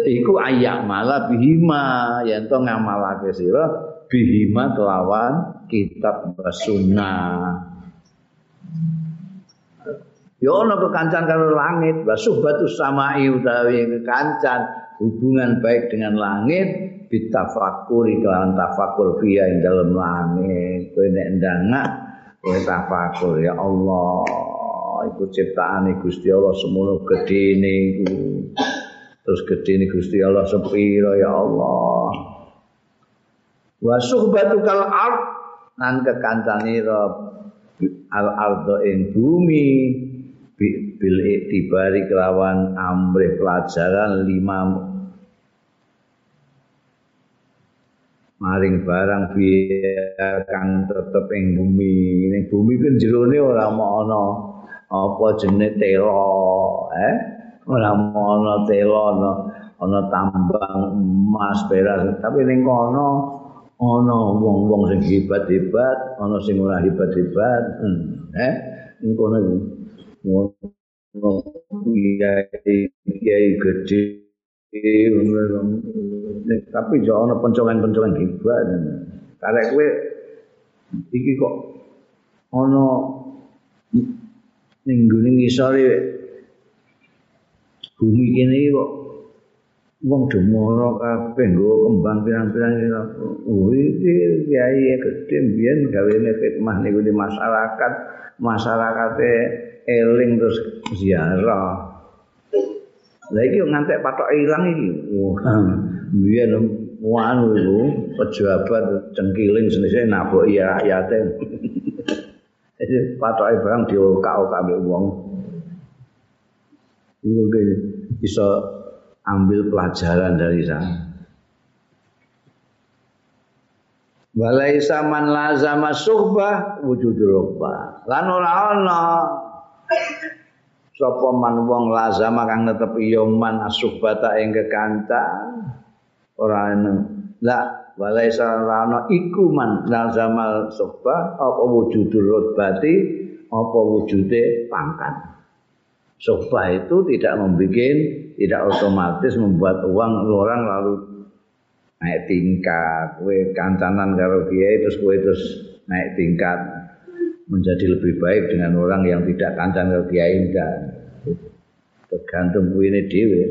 iku ayak mala bihima yen to ngamalake sira bihima kelawan kitab wasunnah ya ana kekancan karo langit wasuh batus samai utawi kekancan hubungan baik dengan langit bitafakuri kelawan tafakur fiya ing dalam langit kowe nek ndangak kowe tafakur ya Allah iku ciptaane Gusti Allah semono gedene iku terus gedene Gusti Allah sepira ya Allah wa suhbatukal ard nan kekancanira al ardo ing bumi bil iktibari kelawan amrih pelajaran lima maring barang biar kang tetep ing bumi ning bumi kan jerone ora ana apa jenenge telo ora ana telo ana tambang emas perak tapi ning kono ana wong-wong sing hebat-hebat ana sing ora hebat-hebat ning kono ngono kiai gede tapi jono pencongan-pencongan hebat karek kowe iki kok ana ning gone ngisore bumi kene kok wong demoro kabeh nggo kembang pirang-pirang iki kiai gede mbiyen gawene khidmah niku di masyarakat masyarakate eling terus ziarah. Lah iki ngantek patok ilang iki. Biyen wanu iku pejabat cengkiling senese naboki rakyate. Patoke barang diokak-okak ambek wong. Iku bisa ambil pelajaran dari sana. Walaisa man lazama suhbah wujudul rubbah. Lan ora ana sapa man wong lazama kang netepi ya man asubata ing kekancan ora ana. La walaisa ana iku man lazama suhbah apa wujudul rubbati apa wujude pangkat. Suhbah itu tidak membuat, tidak otomatis membuat orang lalu naik tingkat, kowe kancanan karo kiai terus kowe terus naik tingkat menjadi lebih baik dengan orang yang tidak kancan karo kiai dan tergantung kuwene dhewe.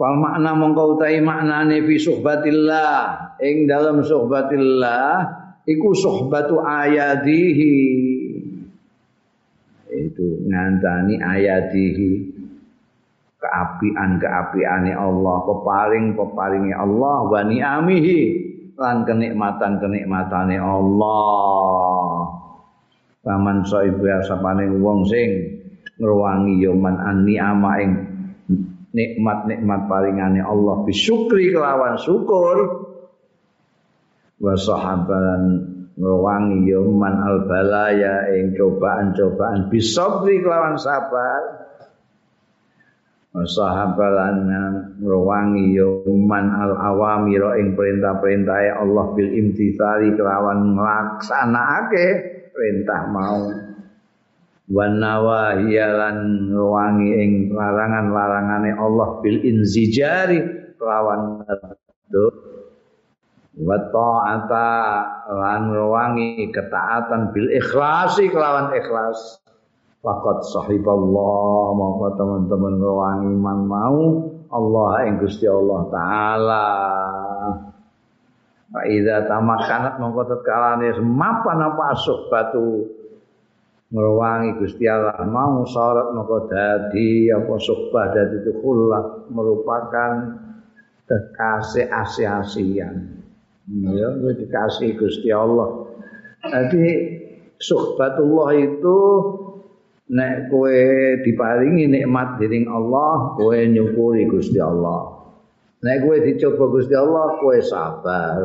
Wal makna mongko utahe maknane fi suhbatillah ing dalam suhbatillah iku suhbatu ayadihi itu ngantani ayadihi keapian-keapiane Allah, peparing-peparinge Allah wa ni'amihi lan kenikmatan-kenikmatane Allah. Paman saibya sapane wong sing ngruwangi ya man ni'ama ing nikmat-nikmat paringane Allah bisyukri kelawan syukur wa sahaban ngruwangi ya man albalaya ing cobaan-cobaan bisabri kelawan sabar sahabalan ngruwangi yauman al-awamira ing perintah-perintahe Allah bil imtithali kelawan nglaksanakake perintah mau wan nawahiyalan ngruwangi ing larangan-larangane Allah bil inzijari kelawan ngedo wa ta'ata lan ngruwangi ketaatan bil ikhlasi kelawan ikhlas. Faqad sahiballah maka teman-teman ruang iman mau Allah ing Gusti Allah taala. Fa idza tamakanat mongko tetkalane mapan apa suhbatu ngruwangi Gusti Allah mau syarat mongko dadi apa suhbah dadi khullah merupakan kekasih asih-asihan. Ya dikasih Gusti Allah. Jadi suhbatullah itu Nek kowe diparingi nikmat dening Allah, kowe nyukuri Gusti Allah. Nek kowe dicoba Gusti Allah, kowe sabar.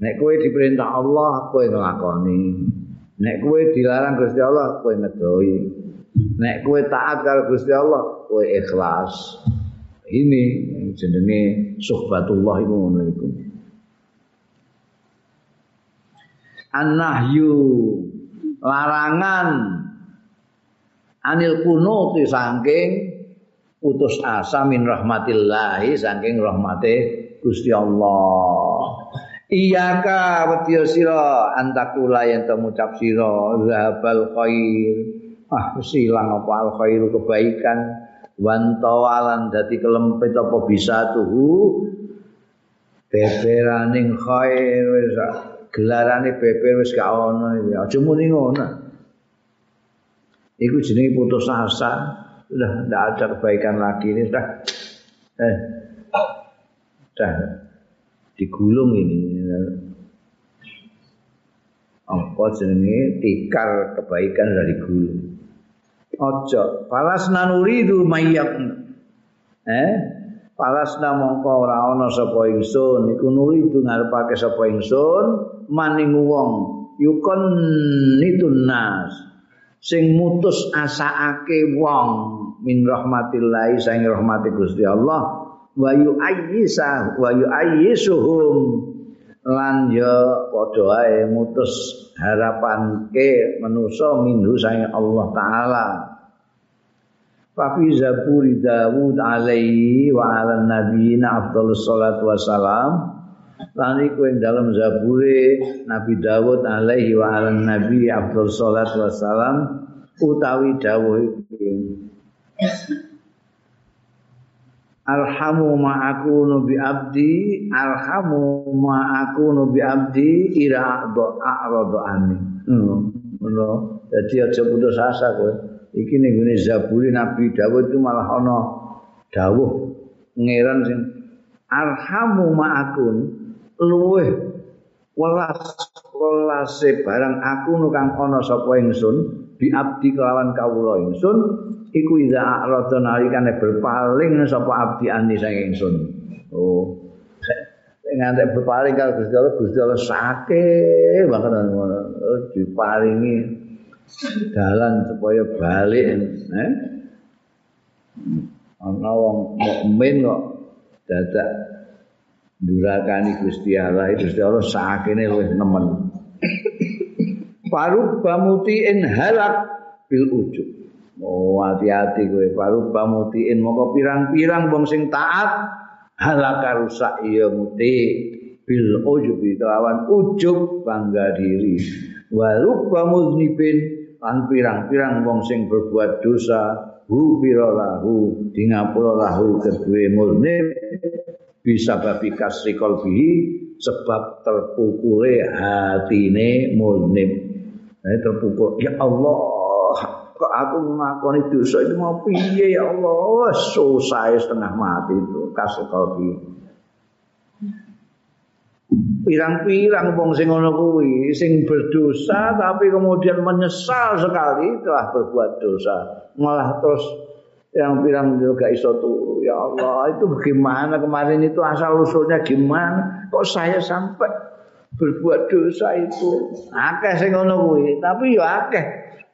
Nek kowe diperintah Allah, kowe nglakoni. Nek kowe dilarang Gusti Allah, kowe ngedoi. Nek kowe taat karo Gusti Allah, kowe ikhlas. Ini jenenge suhbatullah iku ngono iku. An-nahyu larangan anil kunuti saking putus asa min rahmatillahi saking rahmate Gusti Allah. Iyaka wedya sira antakula yen temucap sira zahabal khair. Ah silang apa al khairu kebaikan wantawalan dadi kelempit apa bisa tuhu beberaning khair wis gelarane beber wis gak ono ya aja muni ngono. Iku jenenge putus asa, sudah tidak ada kebaikan lagi ini sudah digulung ini. Apa jenenge tikar kebaikan sudah digulung. Ojo, palasna nuridu mayyak. Palasna mongko ora ana sapa ingsun, iku nuridu ngarepake sapa ingsun maning wong yukon nitun nas. Sing mutus asaake wong min rahmatillahi saing rahmati Gusti Allah wa yu'ayyisuhum lan ya padha ae mutus harapanke manusa minhu saing Allah taala. Fa fi zaburi Daud alaihi wa ala nabiyina afdhalus salatu wassalam. Lan iku ing dalam zabure Nabi Daud alaihi wa ala nabi afdhal shalat wassalam utawi dawuh Arhamu ma'akunu bi abdi ira a'radu anni. Ngono. Dadi aja putus asa kowe. Iki ning gone zabure Nabi Daud itu malah ana dawuh ngeran sing Arhamu ma'akun luweh welase barang aku nukang ono sapa ingsun biabdi kelawan kawula ingsun iku iza arada nalikane berpaling sapa abdi ani saking ingsun. Oh ngantek berpaling karo Gusti Allah sakeh banget ngono diparingi dalan supaya balik ana wong mukmin kok dadak durakani Gusti Allah itu Allah sakene luwih nemen. Parub bamutiin halak bil ujub. Oh hati-hati kowe parub bamutiin moko pirang-pirang wong sing taat halak rusak ya muti bil ujub lawan ujub bangga diri. Warub bamuznibin lan pirang-pirang wong sing berbuat dosa hu biralahu dingapura lahu kedue muznib bisa babi kasri kolbihi sebab terpukule hatine munim. Nah, terpukul. Ya Allah, kok aku ngakoni dosa iki mau piye ya Allah? Susah setengah mati itu kasri kolbihi. Pirang-pirang wong sing ngono kuwi sing berdosa tapi kemudian menyesal sekali telah berbuat dosa, malah terus yang pirang juga iso tuh ya Allah itu bagaimana kemarin itu asal usulnya gimana kok saya sampai berbuat dosa itu akeh sing ngono kuwi tapi ya akeh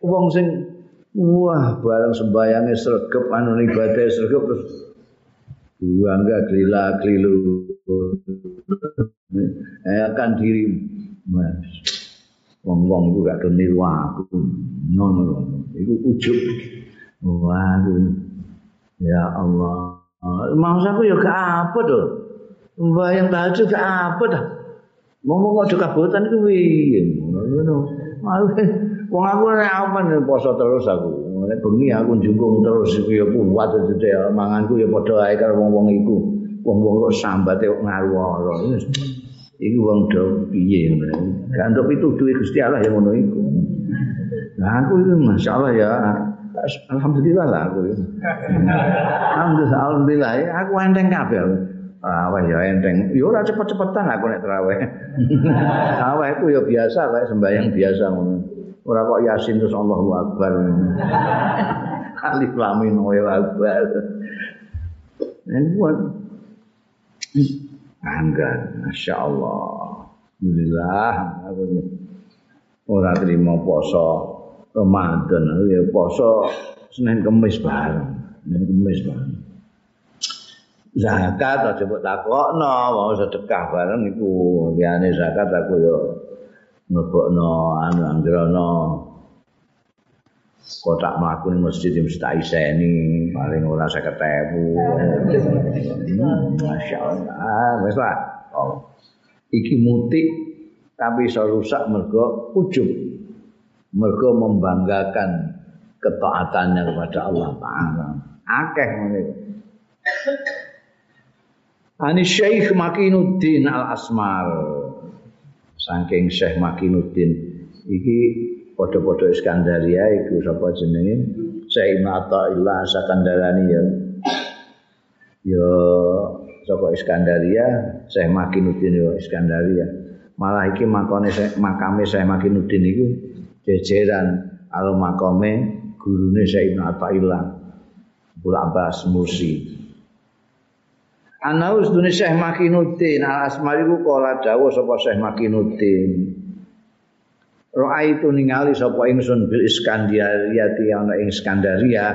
wong sing wah barang sembayange sregep anu ibadahe sregep terus bangga glila-glilu akan diri Mas wong-wong iku gak niru aku ngono iku ujub waduh ya Allah maksudku ya gak apa to mbayang tahajud gak apa dah ngomong kok kabutan iku piye ngono wong aku nek aman poso terus aku nek bengi aku njungkung terus iku ya kuat dite manganku ya padha ae karo wong-wong iku wong-wong kok sambate kok ngaruh-aruh iku wong do piye ngono gak entuk pituduhe Gusti Allah ya ngono iku nah aku itu masyaallah ya alhamdulillah lah aku. Alhamdulillah ya aku enteng kabeh. Aweh ya enteng. Ya ora cepet-cepetan aku nek traweh. Awehku ya biasa kayak sembahyang biasa ngono. Ora kok Yasin terus Allahu Akbar. Alif lam mim wa akbar. Nembon. Anggan, masyaallah. Alhamdulillah aku ora trimo poso Ramadan, ya poso Senin Kamis bareng. Senin Kamis bareng. Zakat aja mbok takokno, mau sedekah bareng iku liyane zakat aku ya mlebokno anu anggrono. Kotak mlaku ning masjid mesti tak iseni, paling ora 50.000. Masyaallah, wis lah. Iki mutik tapi iso rusak mergo ujub. Mergo membanggakan ketaatannya kepada Allah Ta'ala. Akeh meneh. Ani Syekh Makinuddin Al-Asmar. Saking Syekh Makinuddin iki padha-padha Iskandaria iku sapa jenenge? Syekh Ma'ta'illah Sakandarani ya. Ya sapa Iskandaria, Syekh Makinuddin ya Iskandaria. Malah iki makone makame Syekh Makinuddin iku jejeran karo makame gurune Syekh Ma'ta'illah. Bula Abbas Mursi. Anaus dune Syekh Makinuddin Al-Asmari ku kala dawuh sapa Syekh Makinuddin. Ra'aitu ningali sapa ingsun bil Iskandaria ti ana ing Iskandaria.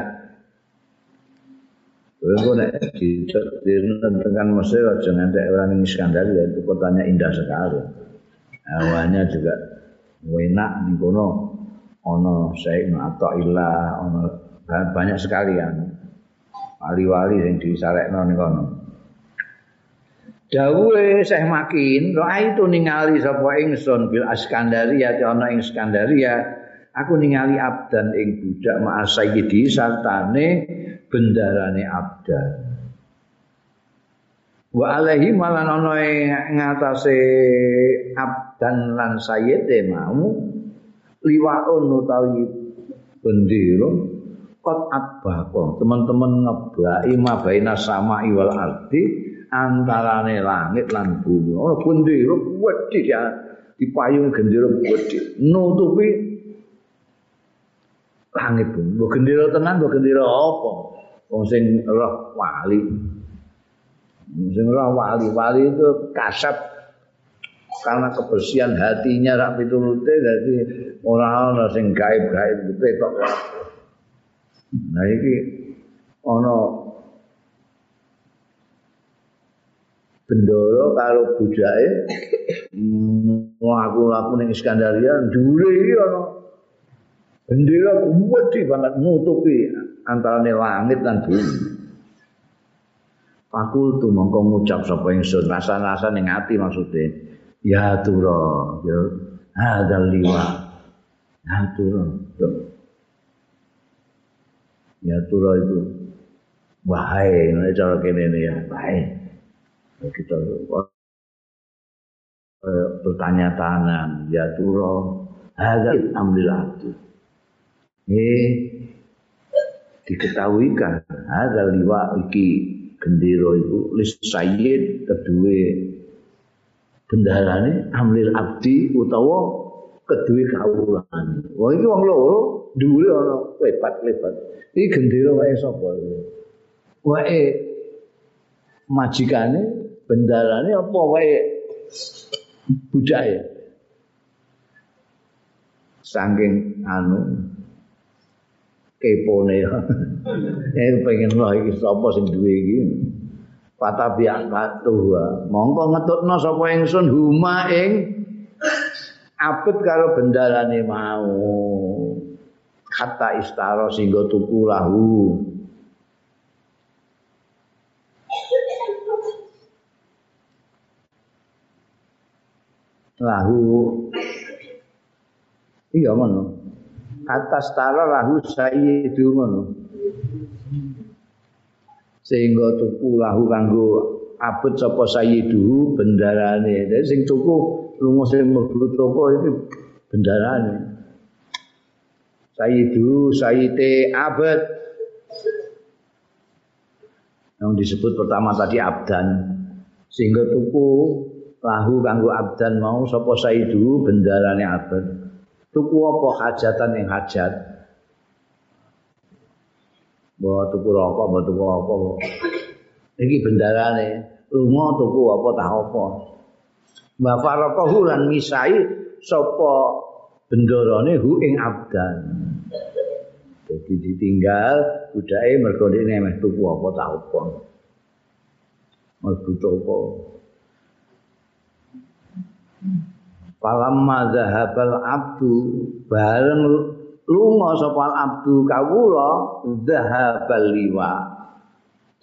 Kowe nek ditentukan Mesir aja ngantek ora ning Iskandaria, itu kotanya indah sekali. Awalnya juga enak ning kono. Ana Syekh Ma'ta'illah, ana banyak sekalian. Wali-wali sing disarekno ning kono. Dawuhe Syekh Makin, ra'aitu ningali sapa ingsun bil Iskandaria te ana ing Iskandaria, aku ningali abdan ing budak ma'as sayyidi sartane bendarane abdan. Wa alaihi malan ana ngatasé abdan lan sayyide mau liwaun utawi bendera qad atbaqo, teman-teman ngeblaki mabaina sama'i wal ardi. Antarane langit lan bumi ana bendera wedi dipayung gendera wedi nutupi langit bumi. Lho gendera tenan lho gendera apa wong sing roh wali, sing roh wali itu kasab karena kebersihan hatinya rak pitulute, dadi ora ana sing gaib-gaib ketok. Nah iki ana bendoro kalau budake mlaku-laku ning Iskandaria ndure iki ana bendera kuwedhi banget nutupi antarane langit lan bumi. Fakultu mongko ngucap sapa ingsun rasa-rasa ning ati maksude ya tura ya hadzal liwa ya tura itu bahaya nek cara kene ya bahaya. Kita bertanya-tanya ya turoh hadal amrilati diketahuikan hadal liwa iki gendero itu lis sayyid kedue bendarane amril abdi utawa kedue kawulan. Wah iki wong loro dhuwure ana lebat-lebat iki gendero wae sapa wae majikane bendarane apa wae budaya saking anu kepone pengen lho iki sapa sing duwe iki patabiak tuwa mongko ngetutna sapa ingsun huma ing abet karo bendarane mau kata istara singgo tuku lahu lahu iya ngono atas tala lahu sayyidu ngono sehingga tuku lahu kanggo abet sapa sayyidu bendarane. Dadi sing tuku lunga sing mlebu toko iki bendarane sayyidu sayyite abet yang disebut pertama tadi abdan sehingga tuku lahu kanggo abdan mau sapa sayyidu bendarane abad tuku apa hajatan yang hajat. Mbok tuku rokok, mbok tuku apa. Iki bendarane, lunga tuku apa tak apa. Wa faraqahu lan misai sapa bendarane hu ing abdan. Jadi ditinggal budake mergo dene meh tuku apa tak apa. Mergo apa. Falamma zahabal abdu bareng lunga sapa abdu kawula zahabal liwa.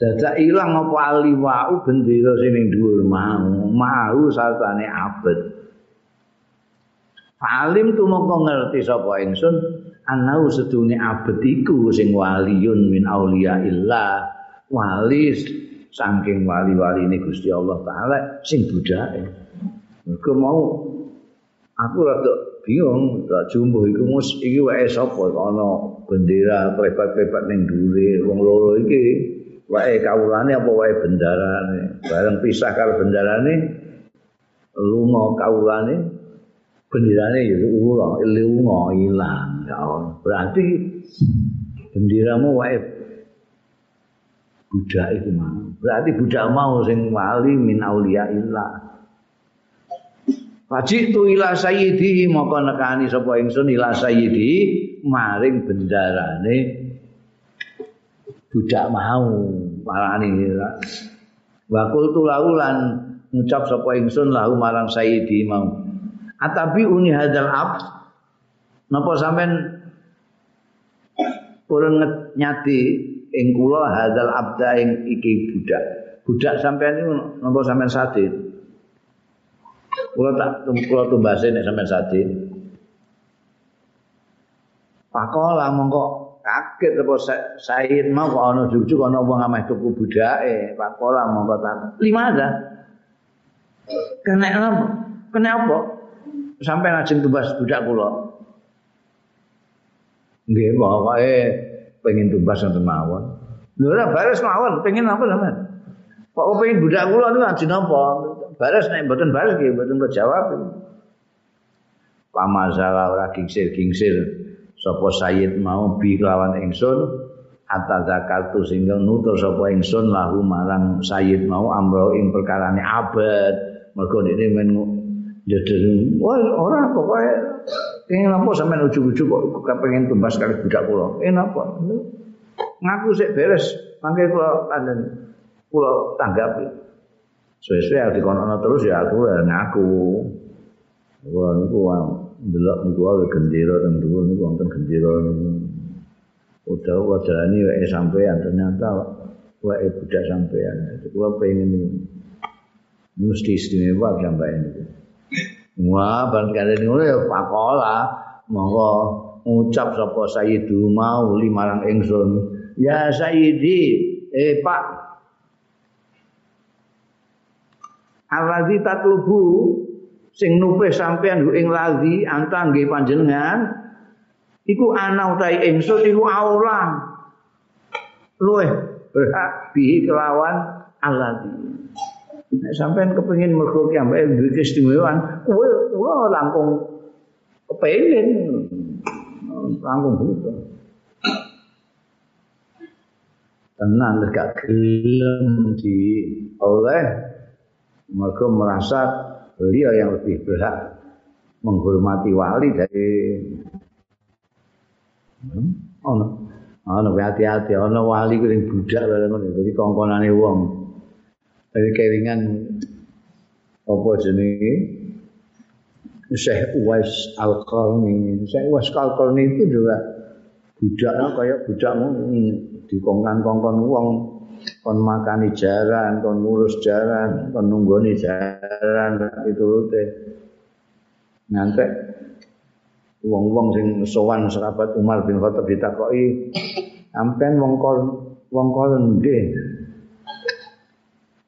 Dadak ilang apa aliwau bendera sing ning dhuwur mau mau sartane abet. Falim tumeka ngerti sapa ingsun ana sedune abet iku sing waliyun min auliyaillah wali saking wali-waline Gusti Allah taala sing budake. Mergo mau aku rada bingung, rada jumbuh iku mus iki wae sapa ana bendera plebat-plebat ning dhuwure wong loro iki wae kawulane apa wae bendarane bareng pisah karo bendarane lunga kawulane benderane ya lunga ilang ya berarti benderamu wae budak iku mau berarti budak mau sing wali min auliyaillah. Fajitu ila sayyidi maka nekani sapa ingsun ila sayyidi maring bendarane budak mau marani ila wa qultu laulan ngucap sapa ingsun lahu marang sayyidi mau atabi uni hadzal abd napa sampean purun nyati ing kula hadzal abda ing iki budak budak sampean niku napa sampean sadhe kula tak kula tumbase nek sampean sadhe. Pakola mongko kaget apa Said mau kok ana jujuk ana wong ameh tuku budake. Pakola mongko tak lima ada. Kenapa? Sampeyan ajeng tumbas budak kula. Nggih, pokoke pengin tumbas nonton mawon. Lho ora baris mawon, pengin apa sampean? Kok pengin budak kula niku ajeng napa? Baris nek mboten baris nggih mboten kejawab. Pamazala ora gingsir-gingsir sapa Sayyid mau bi lawan ingsun atazakartu singgal nutur sapa ingsun lahu marang Sayyid mau amro ing perkarane abad mergo dene men jeder ora pokoke ing napa sampean ujug-ujug kok kepengin tumbas kali budak kula. Napa? Ngaku sik beres mangke kula kandhen kula tanggapi. Sesuai aku dikono terus ya aku ngaku. Wah niku ndelok niku wae gendera teng dhuwur niku wonten gendera niku. Udah-udahane wae sampean ternyata wae budak sampean. Kula pengin mesti istimewa sampean niku. Wah ban kali niku ya pakola monggo ngucap sapa Sayyidu mau limarang ingsun. Ya Sayyidi, Pak Al-ladzi tatlubu sing nupih sampean ing ladzi anta nggih panjenengan iku ana utahe ingsun iku aula luweh berhak bihi kelawan al-ladzi nek sampean kepengin mergo ki ambek duwe keistimewaan kowe ora langkung kepengin langkung butuh tenan gak gelem di oleh mereka merasa beliau yang lebih berhak menghormati wali dari hati-hati ana wali kuwi budak bareng iki kongkonane wong dari keringan apa jenenge Syekh Uwais Al-Qarni. Syekh Uwais Al-Qarni itu juga budak kaya budakmu dikongkon-kongkon wong kon makani jaran, kon ngurus jaran, kon nunggoni jaran piturute. Ngantek wong-wong sing sowan sahabat Umar bin Khattab ditakoki, "Sampeyan wong kon nggih?"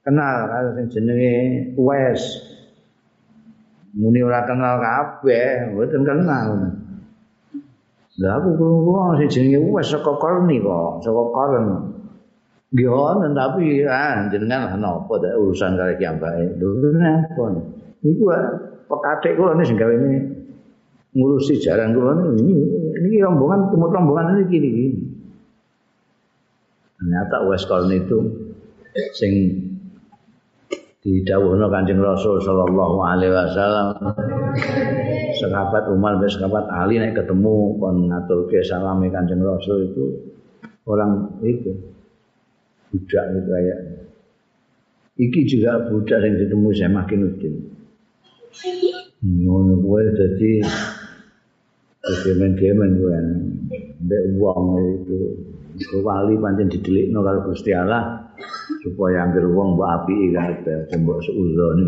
Kenal karo sing jenenge Uwais. Muni ora kenal kabeh, mboten kenal. Lah aku krungu sing jenenge Uwais saka Qarni kok, saka Qarni. Gihon tapi jenengan napa ta urusan karo ki ambake. Lho napa. Iku pekatik kula nek sing gawe ngurusi jaran kula ini rombongan temut rombongan ini gini. Ternyata wes karena itu sing didhawuhna Kanjeng Rasul sallallahu alaihi wasallam sahabat Umar bin sahabat Ali nek ketemu kon ngaturke salame Kanjeng Rasul itu orang itu budak itu kayak iki juga budak yang ketemu saya makin udin ngono kuwi dadi kemen-kemen kuwi mbek wong itu wali pancen didelikno karo Gusti Allah supaya anggere wong mbok apiki kabeh mbok seuzone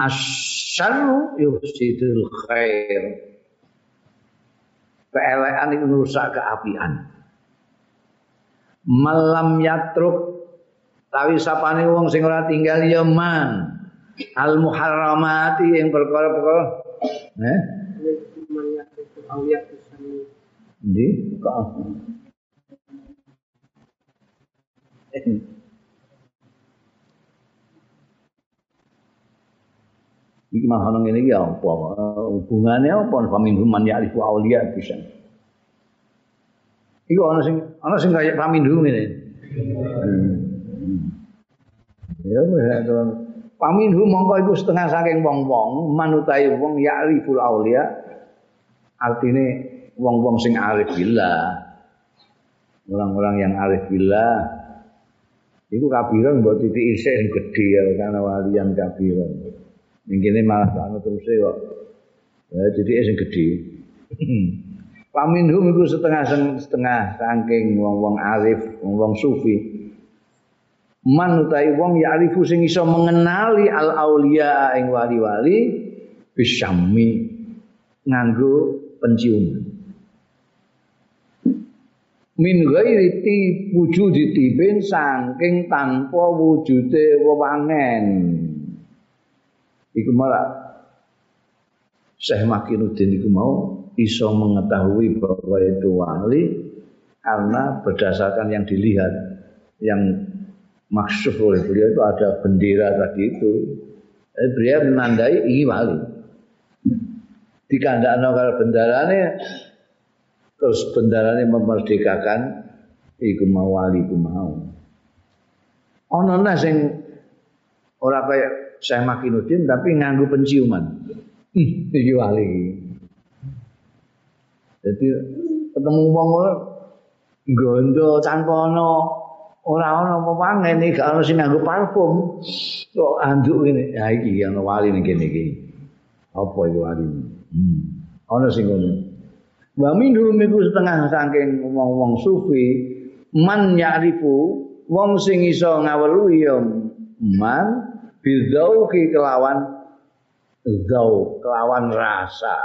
asyarru yufsidul khair keelekan itu merusak keapian malam yatruk tawi sapane wong sing ora tinggal ya man al muharramati yang perkara-perkara Ndi kok iki mahanang ngene iki apa hubungane apa pamindhum man ya'rifu auliya bisa. Iku ana sing kaya pamindhum ngene. Ya menawa pamindhum mongko iku setengah saking wong-wong manutahe wong ya'rifu auliya artine wong-wong sing arif billah. Orang-orang yang arif billah iku kabiran mbok titik isih sing gedhe ya karena walian kabiran. Ning kene malah ana teruse kok. Ya titike sing gedhe. Paminhum iku setengah saking wong-wong arif, wong-wong sufi. Man utawi wong ya arifu sing iso mengenali al-auliya ing wali-wali bisyami nganggo penciuman. Min ghairi wujudi tibin saking tanpa wujude wewangen. Iku malah Syekh Makinuddin iku mau iso mengetahui bahwa itu wali karena berdasarkan yang dilihat, yang maksud oleh beliau itu ada bendera tadi itu. Beliau menandai ini wali. Dikandakno karo bendarane terus bendarane memerdekakan iku mau wali iku mau. Ana nang sing ora kaya Syekh Makinuddin tapi nganggo penciuman. Iki wali iki. Dadi ketemu wong ora gondo tanpa ana ora ana wewangen iki gak ana sing nganggo parfum. Kok anduk ngene. Ha iki ana wali ning kene iki. Apa iku wali? Ana sing ngono. Wa minhum iku setengah saking wong-wong sufi man ya'rifu wong sing iso ngaweruhi ya man bizauqi kelawan zauq kelawan rasa.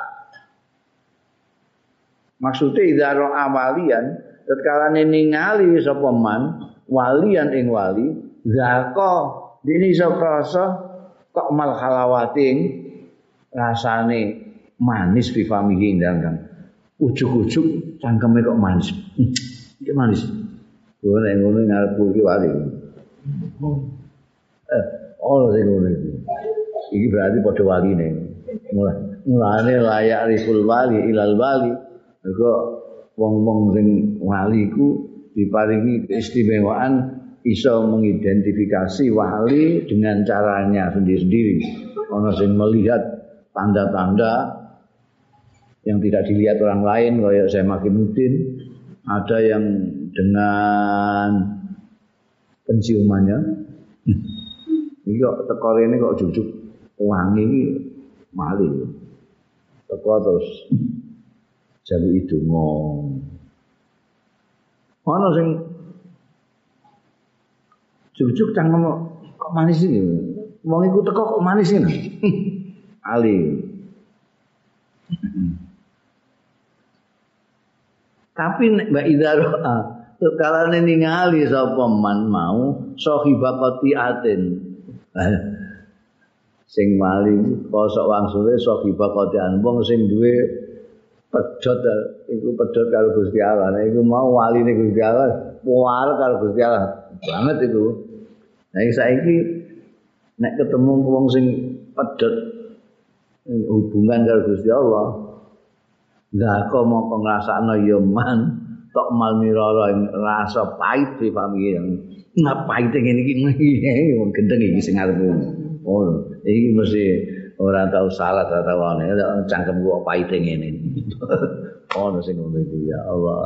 Maksude idaro awalian tetkalane ningali sapa man walian ing wali zaka dene iso krasa kok mal halawatin rasane manis bifamihi ndang ujuk-ujuk cangkeme kok manis. Iki manis. Kuwi nek ngono ngarepku iki wali. Ono sing ngono iki. Iki berarti padha waline. Mulane layak riful wali ilal wali. Mergo wong-wong sing wali iku diparingi keistimewaan iso mengidentifikasi wali dengan caranya sendiri-sendiri. Ono sing melihat tanda-tanda yang tidak dilihat orang lain kayak saya Makinuddin, ada yang dengan penciumannya ini kok tekor ini kok jujuk wangi ini mali tekor terus jalu itu ngomong mana sing jujuk cangkem kok manis ini wangi ku tekor kok manis ini ali tapi mbak idaroa sekalane ningali sapa man mau sohibakoti atin sing mali kosok wangsule sohibakoti an wong sing duwe pedhot iku pedhot karo Gusti Allah iku mau waline Gusti Allah puar karo Gusti Allah banget itu. Nah saiki nek ketemu wong sing pedhot hubungan karo Gusti Allah. Zaka mongko ngrasakno ya man tok mal mirara rasa pahit iki pamiki. Nah pahite ngene iki wong gendeng iki sing arepku. Oh, iki mesti ora tau salah ta tawane, cangkemku kok pahite ngene. Ono sing ngono iki ya Allah.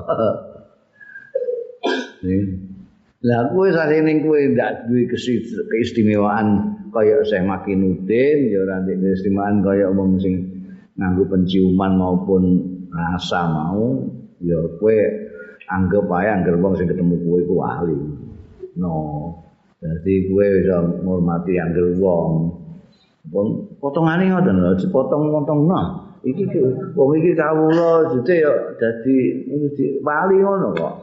Lah kowe sarene kowe ndak duwe keistimewaan kaya Syekh Makinuddin, ya ora ndek keistimewaan kaya wong sing nganggo penciuman maupun rasa mau, ya kowe anggap wae anggere wong sing ketemu kowe iku ahli. No. Dadi kowe wis ngurmati anggere wong. Pun potongane ngoten lho, dipotong-potong nah. Iki wong iki kawula jete ya dadi wali ngono kok.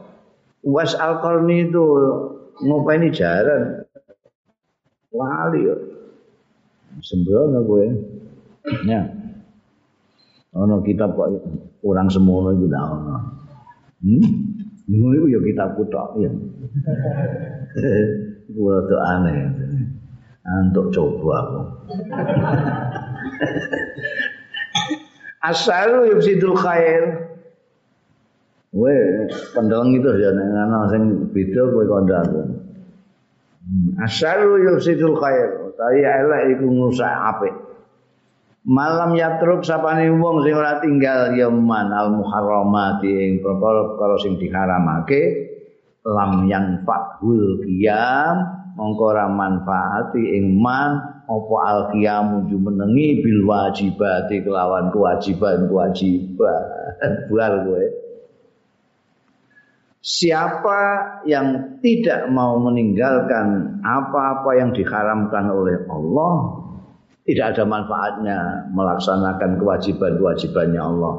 Uwais Al-Qarni itu ngopeni jaran wali ya sembrono kowe ya ana kitab kok kurang semono iku ta ana ngono iku ya kitab kutok ya iku rada aneh antuk coba aku asalu yufsidul khair. Kowe pendeleng itu ya nek ana sing beda kowe kandhane. Asyaru yufsidul khair, tapi elek iku ngrusak apik. Malam yatruk sapane wong sing ora tinggal ya man al muharramati ing perkara-perkara sing diharamake lam yang fa'ul qiyam mongko ra manfaati ing man apa al qiyam jumenengi bil wajibati kelawan kewajiban bual kowe. Siapa yang tidak mau meninggalkan apa-apa yang diharamkan oleh Allah, tidak ada manfaatnya melaksanakan kewajiban-kewajibannya Allah.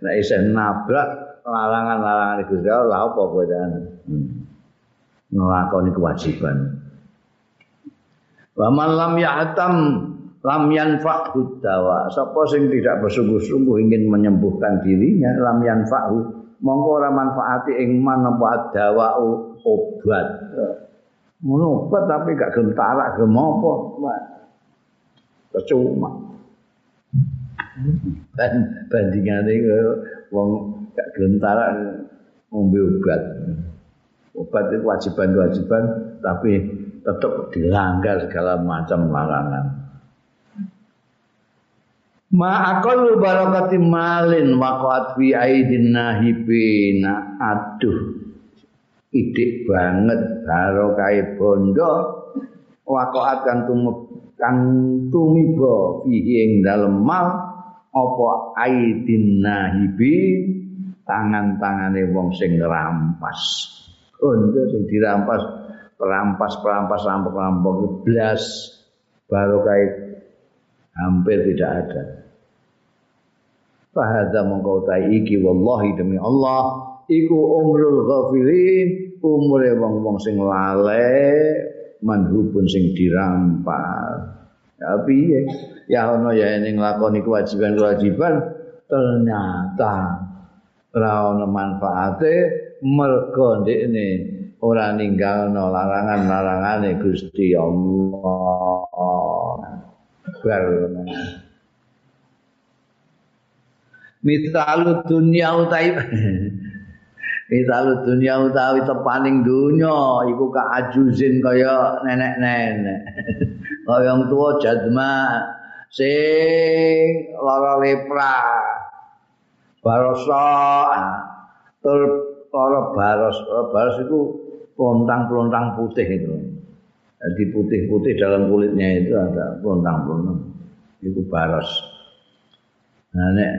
Nah, isen nabrak larangan-larangan itu segala lah apa bedaan ngelakoni kewajiban. Wa man lam ya'tam lam yanfa'u dawa. Sapa sing tidak bersungguh-sungguh ingin menyembuhkan dirinya, lam yanfa'u mongko ora manfaati ing manapa dawa obat. Ngono obat tapi gak gelem tarak gelem apa. Percuma. Dan bandingane wong gak gelem tarak ngombe obat. Obat itu kewajiban-kewajiban tapi tetap dilanggar segala macam larangan. Ma'aqallu barakati malin waqa'at fi aidin nahibina. Aduh, idik banget barokah bondo waqa'at kan tumiba fihi ing dalem mal apa aidin nahibi tangan-tangane wong sing rampas. Bondo sing dirampas, rampok-rampok blas barokah hampir tidak ada. Fahadza mongko ta'i iki wallahi demi Allah iku umrul ghafilin, umure wong-wong sing lalai, manhubun sing dirampas. Ya piye? Ya ono ya ning lakoni kewajiban-kewajiban ternyata ora ono manfaate mergo ndekne ora ninggalno larangan-larangane Gusti Allah. Barang. Mitalu dunya utawi tepaning dunya iku ka ajuzin kaya nenek-nenek. Kaya wong tuwa jadma sing lara lepra. Barosa tur lara baros iku plontang-plontang putih itu. Di putih-putih dalam kulitnya itu ada pelontang-pelontang itu baros. Nah nek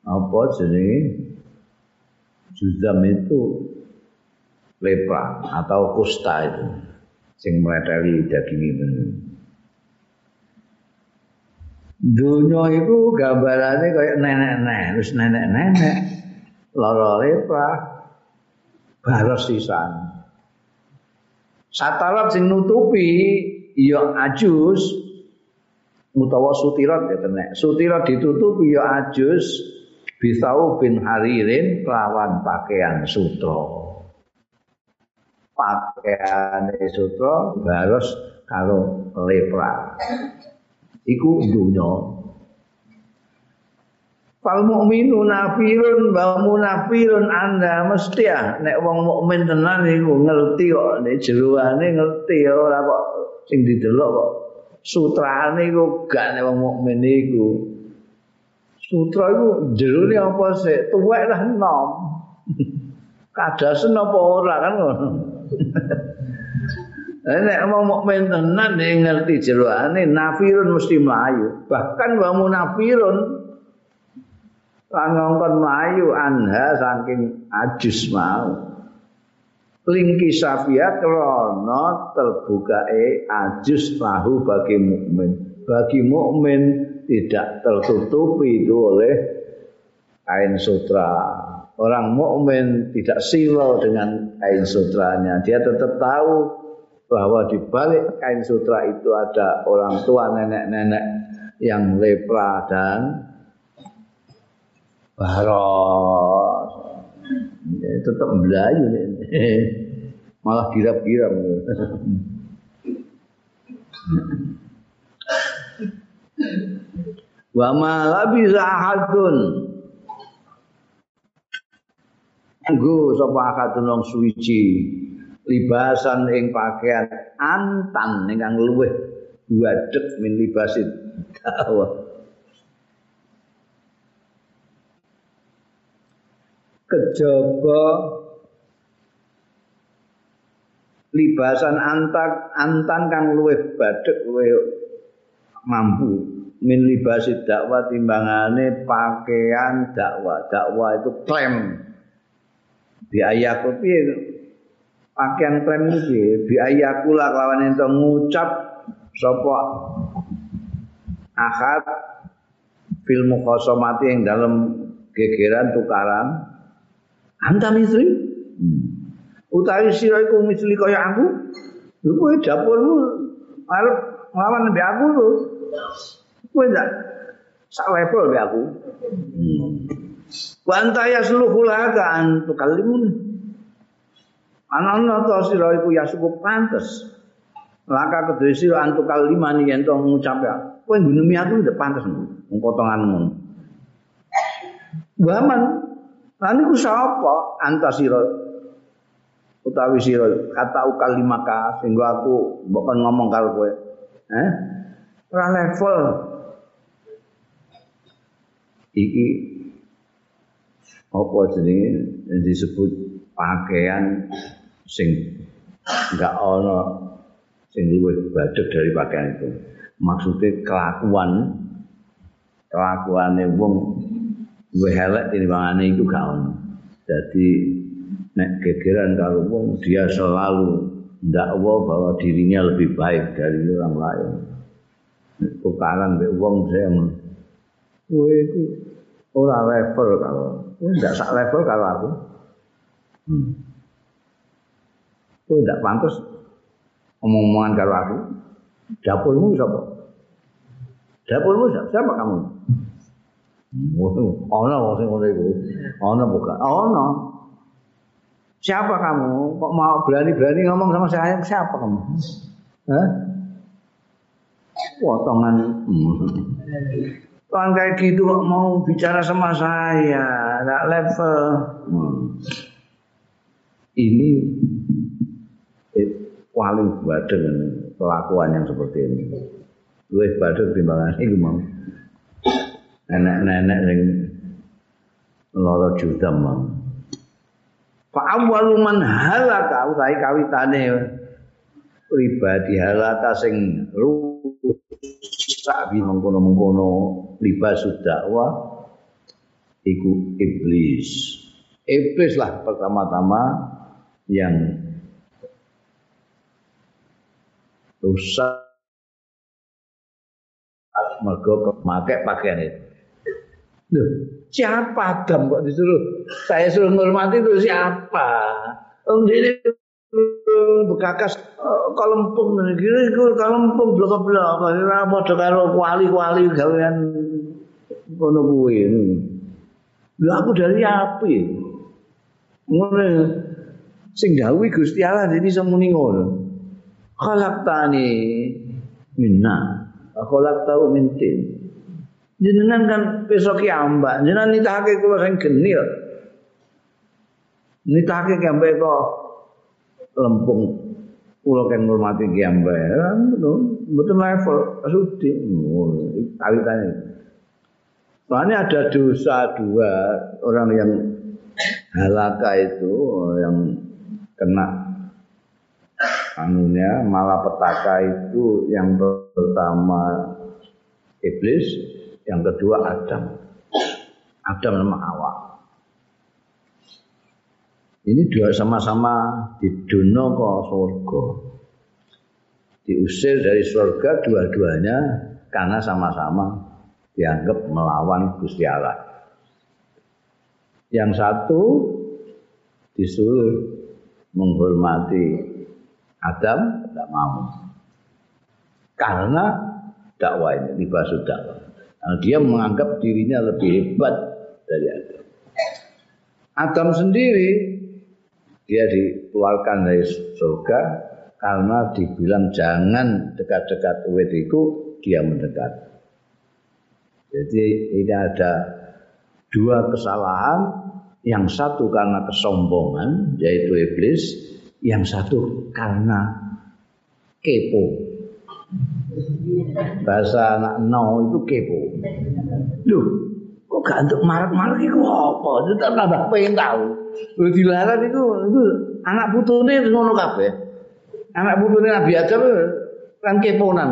apa jenenge juzam itu lepra atau kusta itu sing mereteli daging itu. Dunia itu gambarannya kayak nenek-nenek, terus nenek-nenek lara lepra baros sisan. Satarat sing nutupi ya ajus utawa sutirat ya tenek. Sutirat ditutupi ya ajus bisau bin haririn kelawan pakaian sutra. Pakaian sutra baros karo lepra. Iku dunya. Fal mukminu nafirun wa munafirun anda mesti ah nek wong mukmin tenan iku ngerti kok nek jeroane ngerti ora kok sing didelok kok sutrane iku gak nek wong mukmin iku sutra iku jerone apa sik tuwek lah enom kadasen apa ora kan ngono nek wong mukmin tenan ngerti jeroane nafirun mesti mlayu bahkan wa munafirun langongkon melayu anha saking ajus mau lingki safia krono terbukae ajus lahu bagi mukmin. Bagi mukmin tidak tertutupi itu oleh kain sutra. Orang mukmin tidak silau dengan kain sutranya. Dia tetap tahu bahwa di balik kain sutra itu ada orang tua nenek-nenek yang lepra dan baros, ya, tetap belayu, malah girap-girap. Wa malah bisa hadun, anggu sopakatun long suici, libasan ing pakaian antan ingkang luweh wadek min libasin dakwah. Kejaba libasan antan kang luwih badhek luwih mampu min libasi dakwah timbangane pakaian dakwah. Dakwah itu klaim biayaku piye pakaian klaim iki biayaku lah lawan ento ngucap sapa ahad fil mukhasamati yang dalam gegeran tukaran anta misri utawi sira iku misli kaya aku lho kowe dapurmu arep nglawan mbek aku lho kowe ndak sak level mbek aku wa anta yasluhu laka an tukallimun ana ta sira iku ya cukup pantes laka kedhe sira an tukalliman yen to ngucap ya kowe nggunemi aku ndak pantes mung potonganmu waman lan iku sapa antasira utawi sira kata ukalimaka sing aku mbok kon ngomong karo kowe ora level iki apa jenenge disebut pakaian sing enggak ana sing luwih badhek dari pakaian itu maksudnya kelakuane wong luwih elek timbangane iku gak ono. Dadi nek gegeran karo wong dia selalu ndakwa bahwa dirinya lebih baik dari orang lain. Tukaran mbek wong sing kowe iku ora level karo kowe ndak sak level karo aku. Kowe ndak pantes omong-omongan karo aku. Dapurmu sapa? Dapurmu siapa kamu? Ana wong sing ngene iku. Ana bukan. Ana. Siapa kamu? Kok mau berani-berani ngomong sama saya? Siapa kamu? Hah? Potongan. Kan kayak gitu kok mau bicara sama saya. Enggak level. Ini paling badeng kelakuan yang seperti ini. Luwih badeng timbangan iki mau. Nenek-nenek yang loro juta mau. Fa'awaluman halaka utai kawitane pribadi halaka sing rusak mengkono-mengkono libas dakwah iku iblis. Iblis lah pertama-tama yang rusak mergo memakai pakaian itu. Loh, siapa Adam kok disuruh? Saya suruh menghormati itu siapa? Om ini bekakas kalempung ngene iku kalempung blok-blok ora padha karo kuali-kuali gawean ngono kuwi. Lho aku dari api. Ngono sing dawuhi Gusti Allah dene iso muni ngono. Khalaqtani minna akholak tahu mintin. Jenengan kan besok ambak, jenengan nitahake kula sing genil. Nitahake gambe kok lempung kula kan ngurmati gambe. Mboten level sudi ngono. Kawitane. Soale ada dosa dua orang yang halaka itu yang kena anunya malapetaka itu yang pertama iblis, yang kedua Adam. Adam sama Hawa. Ini dua sama-sama didono ke surga. Diusir dari surga dua-duanya karena sama-sama dianggap melawan Gusti Allah. Yang satu disuruh menghormati Adam, tidak mau karena dakwah ini dibahas dakwah. Nah, dia menganggap dirinya lebih hebat dari Adam. Adam sendiri dia dikeluarkan dari surga karena dibilang jangan dekat-dekat wetiku, dia mendekat. Jadi ini ada dua kesalahan, yang satu karena kesombongan yaitu iblis, yang satu karena kepo. Bahasa anak no itu kepo. Loh, kok gak entuk marek-marek iku apa? Itu tambah pengen tahu. Lho dilarang itu anak putune ngono kabeh. Anak putune Nabi Adam kan keponan.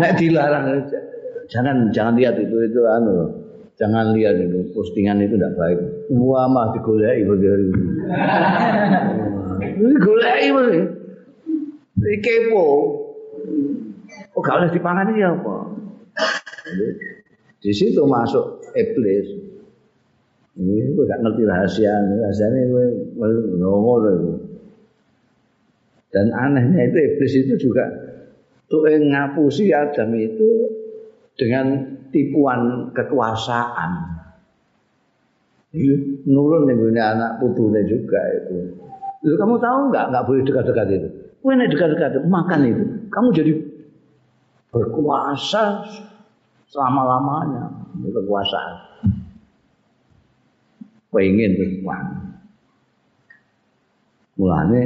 Nek dilarang jangan lihat itu anu. Jangan lihat itu, postingan itu tidak baik. Wah mah digoleki begini. Digoleki begini. Di kepo. Oh gak boleh dipangani ya apa? Di situ masuk iblis. Ini gue gak ngerti rahasianya gue ngomong itu. Dan anehnya itu iblis itu juga tuh ngapusi Adam itu dengan tipuan kekuasaan. Nurun yang punya anak putune juga itu. Lalu kamu tahu nggak boleh dekat-dekat itu. Kamu dekat-dekat makan itu, kamu jadi berkuasa selama-lamanya. Kekuasaan. Pengen berkuasa. Mulane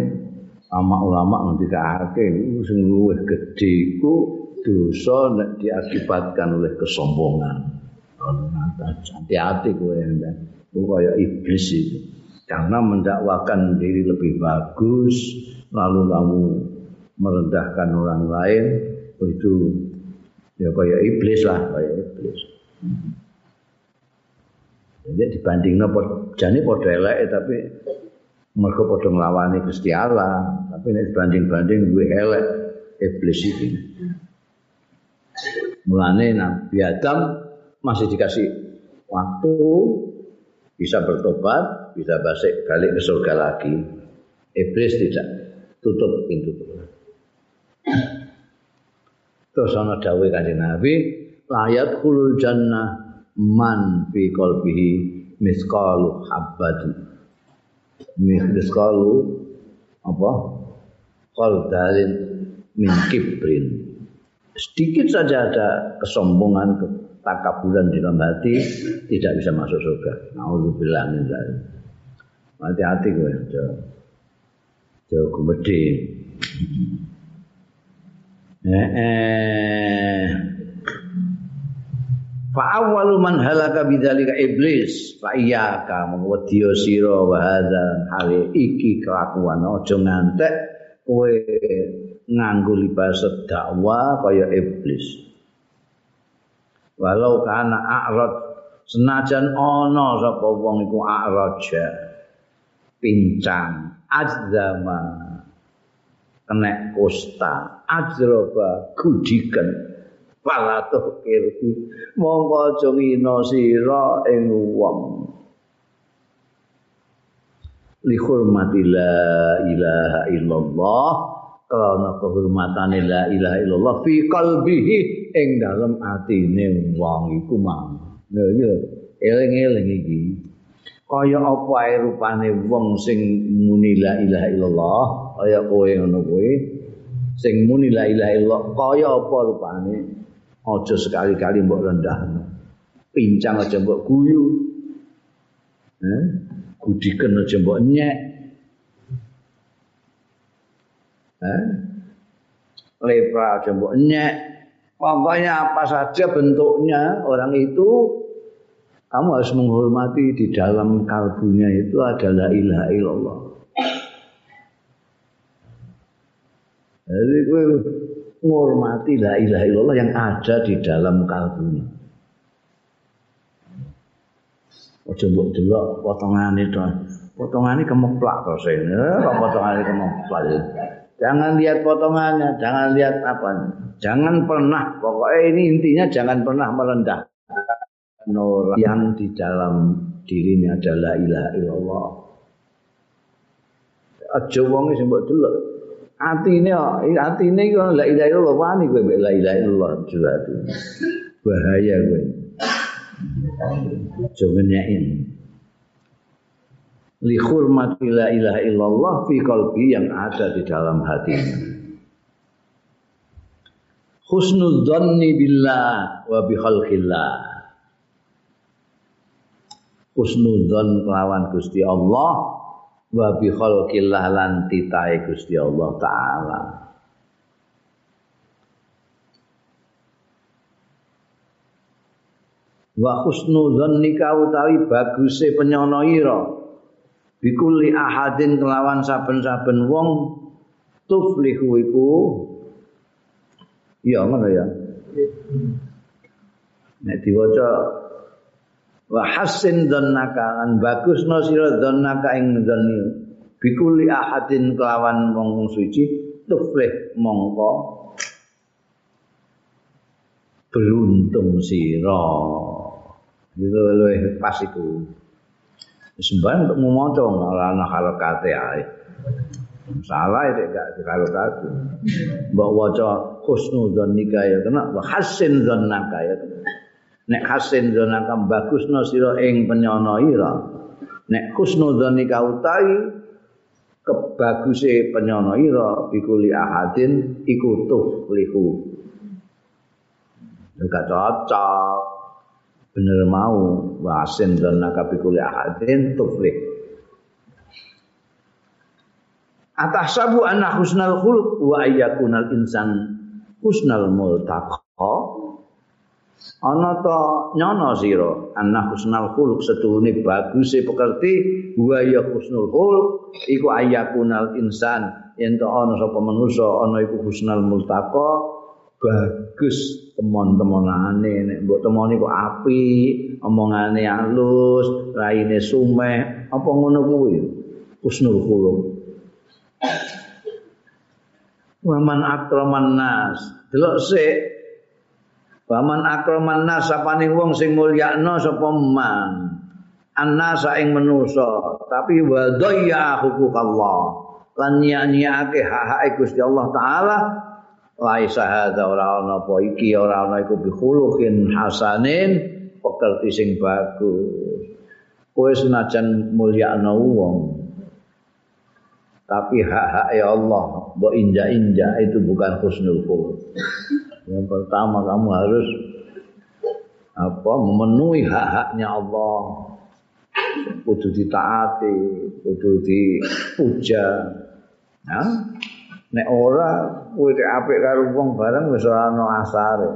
ulama ngendikake iku sing luwih gedhe iku dosa nek diakibatkan oleh kesombongan. Hati-hati kowe ndak. Ku kaya iblis itu. Karena mendakwakan diri lebih bagus, lalu kamu merendahkan orang lain, itu ya kaya iblis lah, kaya iblis. Jadi dibandingna jane padha eleke tapi mergo padha nglawani Gusti Allah, tapi nek dibanding-banding luwih elek iblis iki. Mulane Nabi Adam masih dikasih waktu bisa bertobat, bisa balik ke surga lagi. Iblis tidak, tutup pintu. Terus ana dawuh kanjeng Nabi, layat khulul jannah man fi qalbihi misqalu habbatin. Misqalu apa? Qaldalin min kibrin. Sedikit saja ada kesombongan, ketakaburan di dalam hati, tidak bisa masuk surga. Nauzubillah min dzalik. Hati-hati kowe, jauh gumedhe. Fa awwalu man halaka bidzalika iblis, fa iyyaka mawdiyo sira wa hadzal hal iki kelakuan aja ngantek kowe nganggo libas dakwah kaya iblis. Walau kana a'rad, senajan ana sapa wong iku a'raja, pincang, azdama, kena kusta, ajroba, gudikan, palato kirku, mongko aja ngina sira ing wong. Li hurmati la ilaha illallah, karena kehormatane la ilaha illallah fi qalbihi, ing dalem atine wong iku mang. Lha iya, eling-eling iki. Kaya apa ae rupane wong sing muni la ilaha illallah, kaya kowe ngono kuwi sing muni la ilaha illallah kaya apa rupane aja sekali-kali mbok rendahno. Pincang aja mbok guyu. Gudiken aja mbok nyek. Lepra aja mbok nyek. Pokoknya apa saja bentuknya orang itu kamu harus menghormati di dalam kalbunya itu adalah ilaha illallah. Jadi gue menghormati la ilaha illallah yang ada di dalam kalbunya. Ojo mbok delok potongane to. Potongane kemeplak to sing. Potongane kemeplak. Jangan lihat potongannya, jangan lihat apanya. Jangan pernah, pokoknya ini intinya jangan pernah merendah. Orang yang di dalam dirinya adalah ilaha illallah. Aja wong sing mbok delok Atine kok la ilaha illallah wani kowe mbek la ilaha illallah jurati. Bahaya kowe. Jangan nyain. Li hurmati la ilaha illallah fi qalbi yang ada di dalam hatinya. Husnul dhanni billah wa bi khalqillah. Husnul dhan kelawan Gusti Allah. Wa bi khalqillah lan titahe Gusti Allah taala. Wa husnu dzannika utawi baguse penyono ira bikuli ahadin kelawan saben-saben wong tuflihu iku ya ngono ya. Nek diwaca wa hasin dzannaka an bagusna sira dzannaka ing dzanni bikuli ahadin kelawan wong suci tuflih mongko beruntung sira luwih pas iku sembah untuk maca ora ana halakate ae salah itu gak halakate mbok waca husnudzanika ya kena wa hasin dzannaka ya nek hasin dzanaka bagusna sira ing penyana ira nek husnudzanika utawi kebaguse penyana ira bikuli ahadin iku tuflihu gak cocok bener mau wa hasin dzanaka bikuli ahadin tuflih atahsabu anna husnal khuluq wa ayyakunal insan husnal multaqa ana ta nyono sira ana husnul khuluq setuhune baguse pekerti wa ya husnul khuluq iku ayakunal insan yen ta ana sapa manusa ana iku husnul multaqa bagus teman-temanane nek mbok temoni kok apik omongane halus raine sumeh apa ngono kuwi husnul khuluq wa man akraman nas delok sik Waman akraman nas sapane wong sing mulyakna sapa man annasa ing manusa tapi wa dhayya huquqallah lan nyia-nyiake hak-hak Gusti Allah taala laisa hadza ora ana apa iki ora ana iku bihulukin hasanin pekerti sing bagus kowe senajan mulyakna wong tapi hak-hak ya Allah mbok injak-injak itu bukan husnul khuluq. Yang pertama kamu harus memenuhi hak-haknya Allah. Kudu ditaati, kudu dipuja. Ya. Nek ora kowe apik karo wong bareng wis ora ana asare.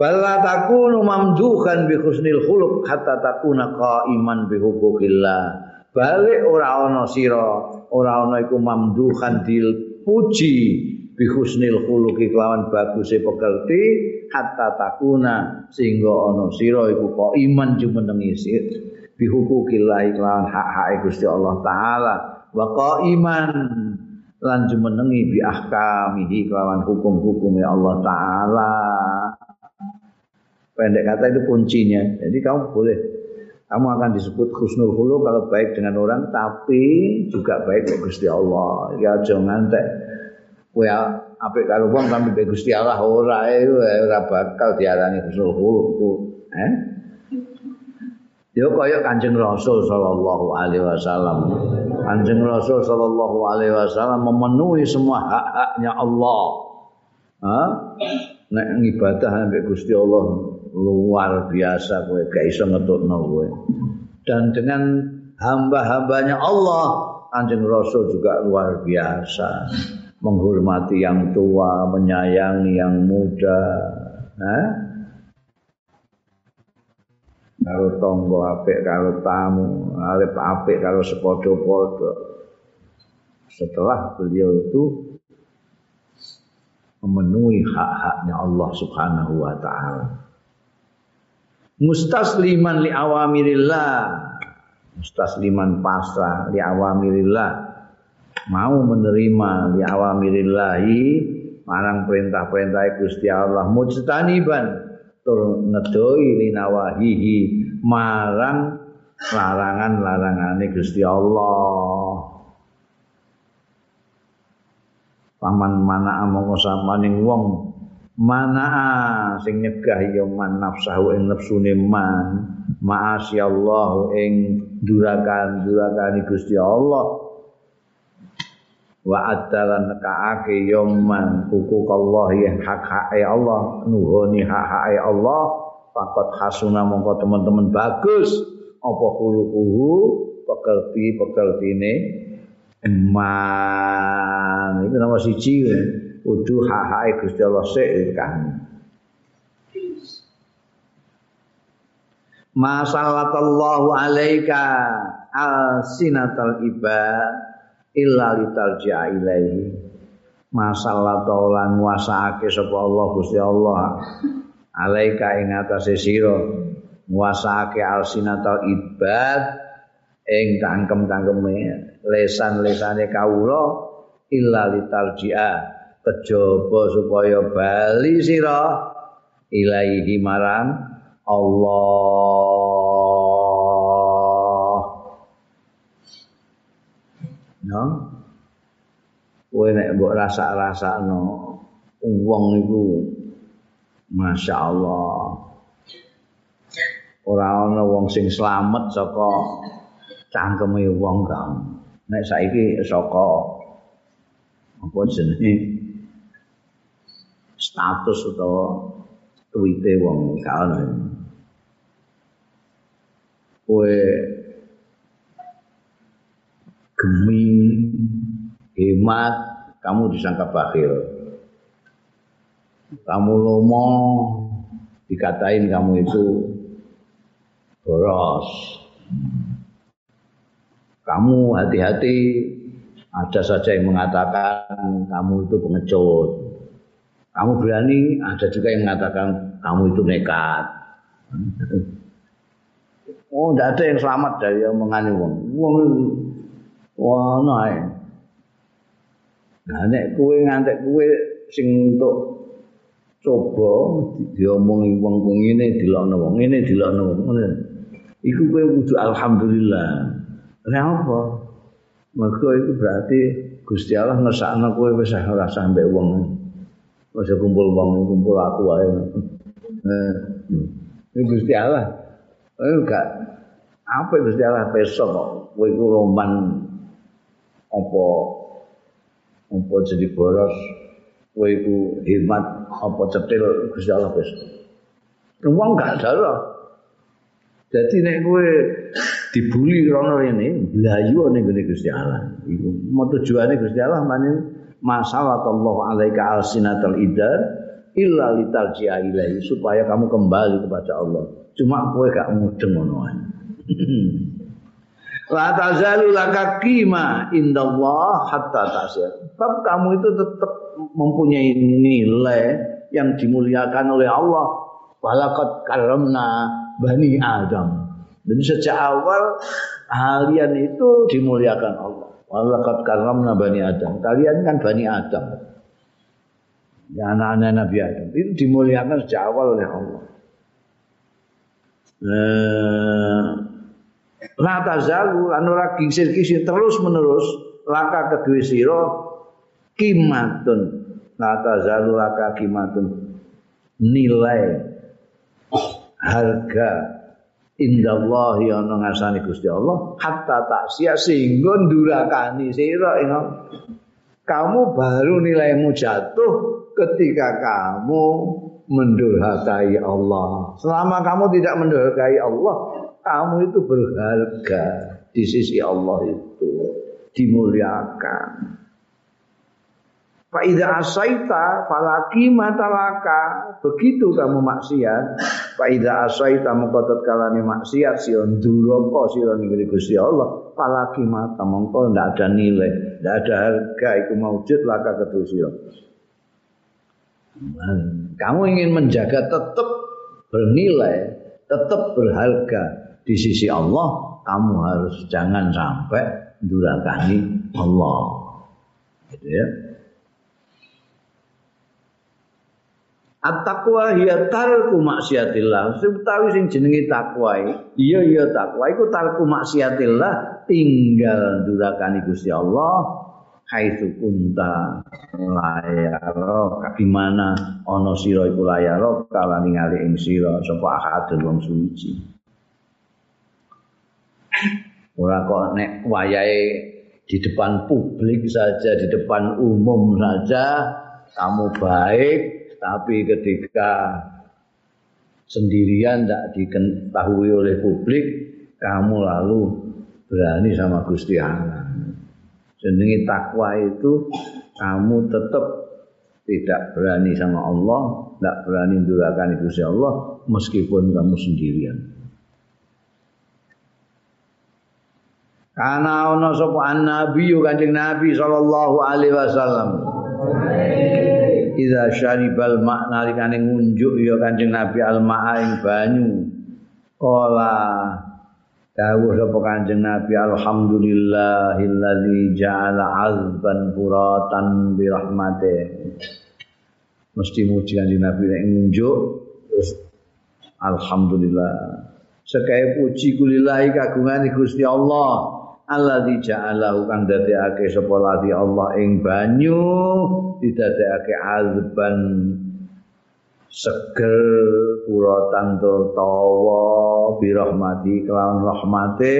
Bala takunu mamduhan bi husnil khuluq hatta takuna qaiman bi huquqillah. Balik ora ana sira, ora ana iku mamduhan dipuji. Bi husnil khuluqi kelawan baguse pekerti hatta takuna sehingga ana sira iku kok iman jumenengi sir bi huquqillah kelawan hak-hak Gusti Allah taala wa qaiman lan jumenengi bi ahkamihi kelawan hukum-hukum ya Allah taala. Pendek kata itu kuncinya. Jadi kamu boleh kamu akan disebut husnul khuluq kalau baik dengan orang tapi juga baik dengan Gusti Allah. Ya jangan ngantek kowe apik karo wong sampe be Gusti Allah ora bakal diarani husnul khuluq. Ya kaya Kanjeng Rasul sallallahu alaihi wasallam. Kanjeng Rasul sallallahu alaihi wasallam memenuhi semua hak-haknya Allah. Nek ngibadah ambek Gusti Allah luar biasa kowe gak iso ngetutno kowe. Dan dengan hamba-hambanya Allah, Kanjeng Rasul juga luar biasa. Menghormati yang tua, menyayangi yang muda. Karo tangga apik, karo tamu, arep apik karo sepadha-padha. Setelah beliau itu memenuhi hak-haknya Allah Subhanahu wa taala. Mustasliman li awamirillah. Mustasliman pasrah li awamirillah. Mau menerima li awamirillahi marang perintah-perintah Gusti Allah mujtaniban tur ngedoi linawahihi marang larangan-larangane Gusti Allah. Paman manaa mongko sampaning wong manaa sing nyegah ya man nafsahu ing nepsune man ma'asi Allah ing durakan-durakane Gusti Allah. Wa adalan nekaake yoman hukuk Allah yang hak-hake Allah nuhoni hak-hake Allah pakot khasuna mongko teman-teman bagus apa kulukuhu pekerti-pekerti ini eman itu nama siji uduh hak-hake Gusti Allah se'irkan masallallahu alaika al-sinatal ibad illa litarji'a ilaihi masallah taulan nguasaake sapa Allah Gusti Allah alaika ing atase sira nguasaake alsinatal ibad ing cangkem-cangkeme lesan-lesane kawula illa litarji'a kejaba supaya bali sira ilaihi marang Allah no, kowe nek mbok rasa-rasakno wong iku masyaallah. Ora ana wong sing slamet saka cangkeme wong kang. Nek saiki saka apa jenenge status utawa tweete wong kang. Kowe gemi, hemat, kamu disangka bakhil. Kamu lomo, dikatain kamu itu boros. Kamu hati-hati, ada saja yang mengatakan kamu itu pengecut. Kamu berani, ada juga yang mengatakan kamu itu nekat. Oh, tidak ada yang selamat dari omongan wong. Wong wah, nae. Nah, nek kowe ngantek kowe sing entuk coba diomongi wong kok ngene dilokno wong ngene dilokno ngene. Iku kowe kudu alhamdulillah. Lah apa? Maka itu berarti Gusti Allah ngersakno kowe wis ora sampe wong. Wis kumpul wong kumpul aku wae. Iki Gusti Allah. Enggak apa Gusti Allah besok kok kowe iku roman apa jadi boros kowe iku hemat apa cetil Gusti Allah wis. Wong gak dalah. Dadi nek kowe dibuli rono rene, blayu ning gone Gusti Allah. Iku tujuane Gusti Allah maning masallallahu alaika alsinatul idar illa litarji'a ilaihi supaya kamu kembali kepada Allah. Cuma kowe gak mudeng ngono ae. La tazalu laka qima indallah hatta tasir. Sebab kamu itu tetap mempunyai nilai yang dimuliakan oleh Allah. Walaqad karramna bani Adam. Jadi sejak awal kalian itu dimuliakan Allah. Walaqad karramna bani Adam. Kalian kan bani Adam. Ya anak-anak Nabi Adam itu dimuliakan sejak awal oleh Allah. La tazalu lan ora kisir-kisir terus menerus laka kedue sira kimatun la tazalu laka kimatun nilai harga indallahi ana ngasani Gusti Allah hatta taksia sehingga ndurakani sira ing kamu baru nilaimu jatuh ketika kamu mendurhakai Allah. Selama kamu tidak mendurhakai Allah, kamu itu berharga di sisi Allah, itu dimuliakan. Fa idza asaita falaki matalaka, begitu kamu maksiat, fa idza asaita mengkotot kalane maksiat sion duraka sira ning Gusti Allah, falaki mata mongko ndak ada nilai, ndak ada harga iku maujud laka kedusira. Kamu ingin menjaga tetap bernilai, tetap berharga di sisi Allah, kamu harus jangan sampai durakani Allah. Gitu ya. At-taqwa hiya tarku maksiatillah. Utawi sing jenenge takwa. Iya ya takwa iku tarku maksiatillah, tinggal durakani Gusti Allah. Haitsu kunta layaro ka dimana ana sira iku layaro kala ningali ing sira sapa ahadun wong suci. Ora kok nek wayahe di depan publik saja, di depan umum saja kamu baik, tapi ketika sendirian tidak diketahui oleh publik, kamu lalu berani sama Gusti Allah. Jenenge takwa itu kamu tetap tidak berani sama Allah, tidak berani mendurhakai Gusti Allah meskipun kamu sendirian. Kana ana sapa annabi Kanjeng Nabi sallallahu alaihi wasallam. Idza syaribal ma nalikane ngunjuk ya Kanjeng Nabi al-ma'a ing banyu. Qala dawuh sapa Kanjeng Nabi alhamdulillahilladzi ja'ala 'azban furatan bi rahmatih. Mesti muji Kanjeng Nabi nek ngunjuk terus alhamdulillah. Sakae puji kulillahi kagungane Gusti Allah. Alladzi ja'alahu kang dadekake sapa lati Allah ing banyu didadekake azban seger puratan tawa birahmati kelawan rahmate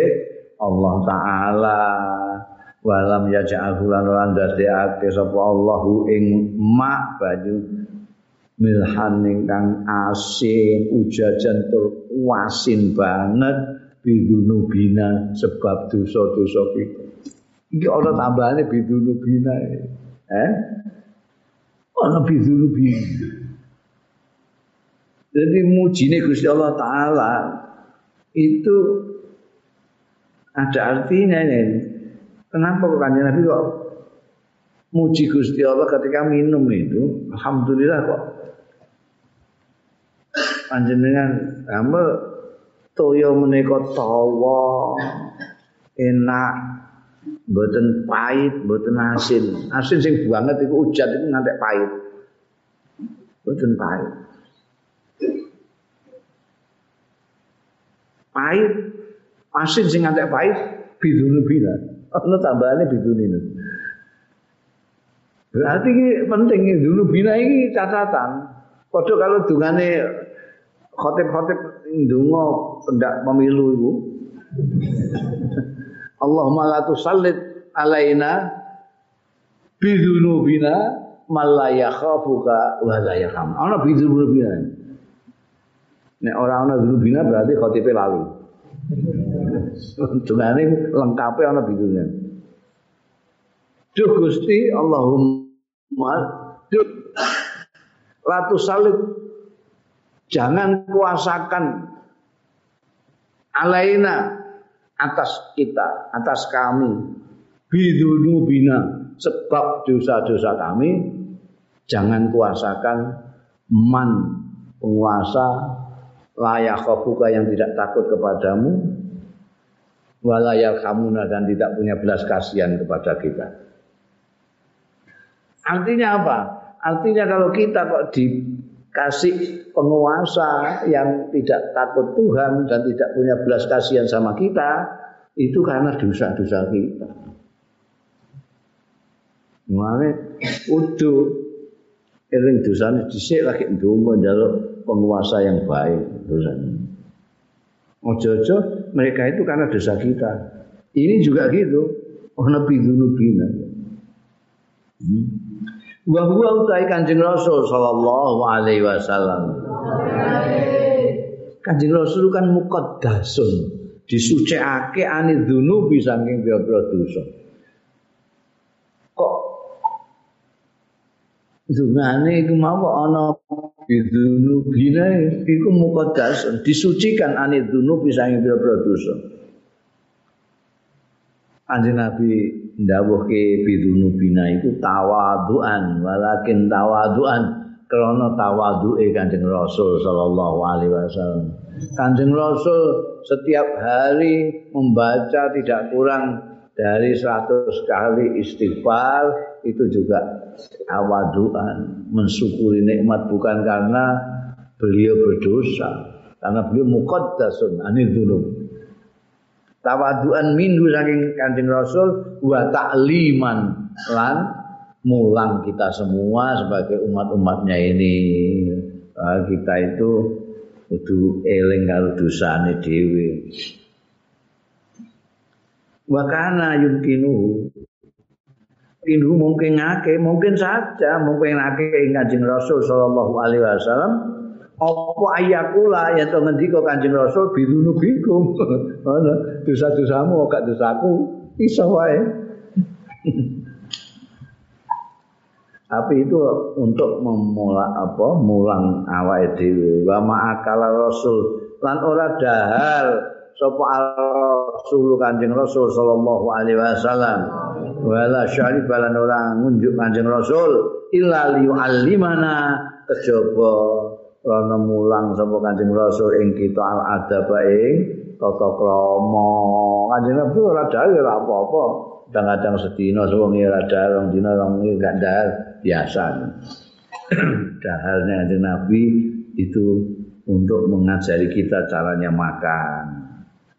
Allah taala walam yaj'al lan dadekake sapa Allahu ing mak banyu milhan ingkang asin ujajan tur asin banget bidunubina sebab dosa-dosa kita. Iki ana tambahane bidunubina. Ana bidunubina. Jadi mujine Gusti Allah taala itu ada artinya ini. Kenapa Kanjeng Nabi kok muji Gusti Allah ketika minum itu? Alhamdulillah kok. Panjenengan amel toyo menika tawa enak mboten pahit mboten asin. Asin sing banget iku ujat iku ngantek pahit. Mboten pahit. Pahit asin sing ngantek pahit bidune bila. Ono tambahane bidune. Berarti iki penting dulu bina iki catatan. Padha kalau dungane khotib-khotib ndonga pendak pemilu iku Allahumma la tusallit alaina bidunubina man la yakhafuka wa la yarham. Ana bidunubina. Nek ora ana bidunubina berarti khatibe lali. Dungane lengkape ana bidunubina. Duh Gusti Allahumma duh la tusallit, jangan kuasakan alaina atas kita, atas kami bidunubina sebab dosa-dosa kami, jangan kuasakan man penguasa layak khafuka yang tidak takut kepadamu walayak hamuna dan tidak punya belas kasihan kepada kita. Artinya apa? Artinya kalau kita kok dikasih penguasa yang tidak takut Tuhan dan tidak punya belas kasihan sama kita, itu karena dosa-dosa kita. Mulane udu eling dosane dhisik lagi ndonga njaluk penguasa yang baik dosane. Ojo-ojo mereka itu karena dosa kita. Ini juga gitu. Ana bidunubina. Wa huwa utai Kanjeng Rasul sallallahu alaihi wasallam. Kanjeng Rasul kan muqaddasun, disucikake ane dunubi saking pira-pira dosa. Kok dungane iku mau ana bidunubina iku muqaddasun, disucikan ane dunubi saking pira-pira dosa. Kanjeng Nabi ndawuhke bidunubina iku tawaduan, walakin tawaduan krana tawaduke Kanjeng Rasul sallallahu alaihi wasallam. Kanjeng Rasul setiap hari membaca tidak kurang dari 100 kali istighfar, itu juga tawaduan, mensyukuri nikmat bukan karena beliau berdosa, karena beliau muqaddasun anil dzunub. Tawaduan minhu saking Kanjeng Rasul wa ta'liman lan mulang kita semua sebagai umat-umatnya ini. Kita itu kudu eling karo dosane dhewe. Wa kana yumkinu inhu mungkin saja Kanjeng Rasul sallallahu alaihi wasallam apa ayakula ya to ngendika Kanjeng Rasul bidunubikum ana dosa-dosamu gak dosaku iso wae. Tapi itu untuk memulak apa mulang awake dhewe. Wa ma'akala Rasul lan ora dahal sapa Rasul Kanjeng Rasul sallallahu alaihi wasallam. Wala syarif lan ora ngunjuk Kanjeng Rasul illa li'allimana kejaba karena mulang sapa Kanjeng Rasul ing kita al-adab ing tata krama. Kanjeng Nabi ora dahar ora apa-apa, kadang-kadang sedina wong ora dahar, wong dina wong gak dahar biasa. Daharnya Kanjeng Nabi itu untuk mengajari kita caranya makan.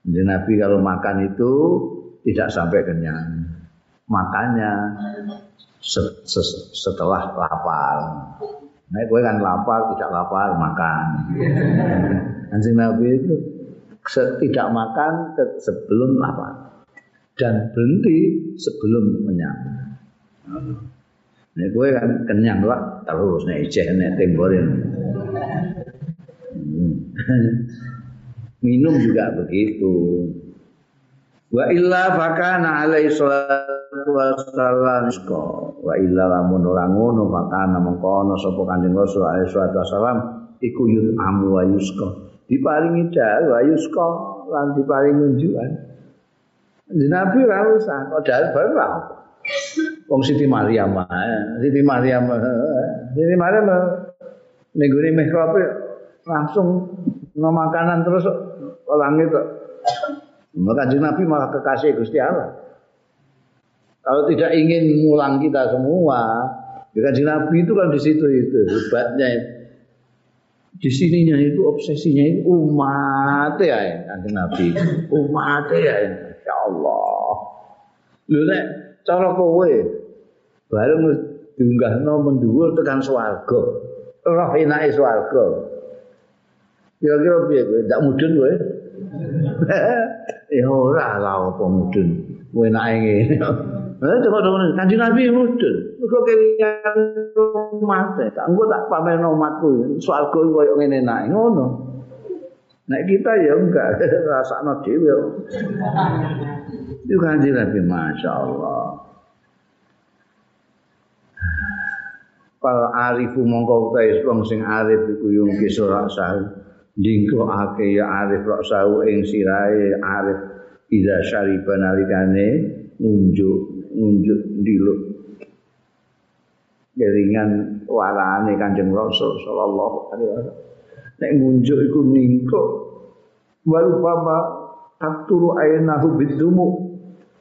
Kanjeng Nabi kalau makan itu tidak sampai kenyang. Makannya setelah lapar. Nah, gue kan lapar, tidak lapar, makan. Kanjeng Nabi itu tidak makan sebelum lapar dan berhenti sebelum kenyang. Nah, gue kan kenyang lah terus, nih temborin. Minum juga begitu. Wa illa fakana alaihi salatu wassalam wa illa lamun ora ngono fakana mengkono sapa Kanjeng Rasul alaihi salatu wassalam iku yut'amu wa yusqa diparingi dal wa yusqa lan diparingi unjukan. Nabi ra usah kok dal bar ra wong Siti Maryam ning gone mihrab langsung no makanan terus langit kok. Maka Kanjeng Nabi malah kekasih Gusti Allah. Kalau tidak ingin mulang kita semua, Kanjeng Nabi itu kan di situ itu hebatnya. Di sininya itu obsesinya itu umat ya Kanjeng Nabi. Umat ya Insya Allah. Lho nek cara kowe bareng diunggahno mendhuwur tekan swarga. Roh enake swarga. Kira-kira piye kowe? Ndak mudhun kowe? Ya ora lah apa mudun. Kowe enake ngene. Coba-coba Kanjeng Nabi mudun. Muga kelingan omate. Engko tak pamerno omatku. Swarga koyo ngene enak. Ngono. Nek kita ya enggak rasakno dhewe. Itu Kanjeng Nabi masyaallah. Pal arifu mongko utahe wong sing arif iku yo kisah sah. Dingko ake ya arif raksau ing sirahe arif ida syariba nalikane unjuk diluk gelingan warane Kanjeng Rasul sallallahu alaihi wasallam nek ngunjuk iku ningko waru baba akturu ainahu bidumu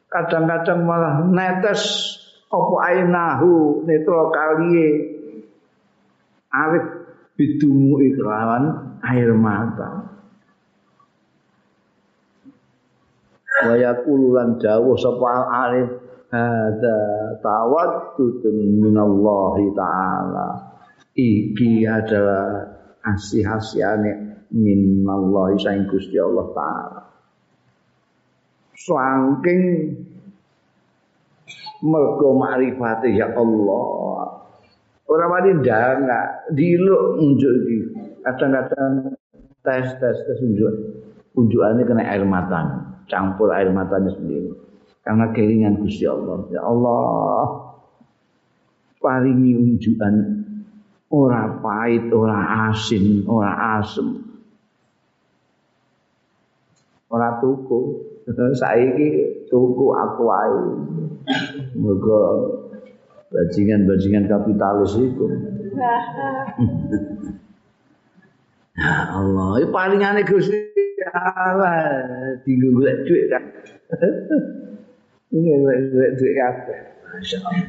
kadang-kadang malah netes apa ainahu netra kaliye arif bidumu ikrawan air mata. Wa yaqulu lan dawuh sapa al-arif hadza tawaddudun minallahi ta'ala. Iki adalah asih-asihane minallahi saing Gusti Allah Ta'ala. Saking mergo makrifate ya Allah. Ora wani ndak diluk unjuk iki. Kadang-kadang tes unjukane kena air mata, campur air matanya sendiri. Karena keringan Gusti Allah. Ya Allah, paringi unjukan ora pahit, ora asin, ora asem. Ora tuku. Saiki tuku aku ae. Moga bajingan-bajingan kapitalis iku. Ya Allah, iki palingane Gusti Allah dienggo golek dhuwit kan. Iki golek dhuwit kabeh. Masyaallah.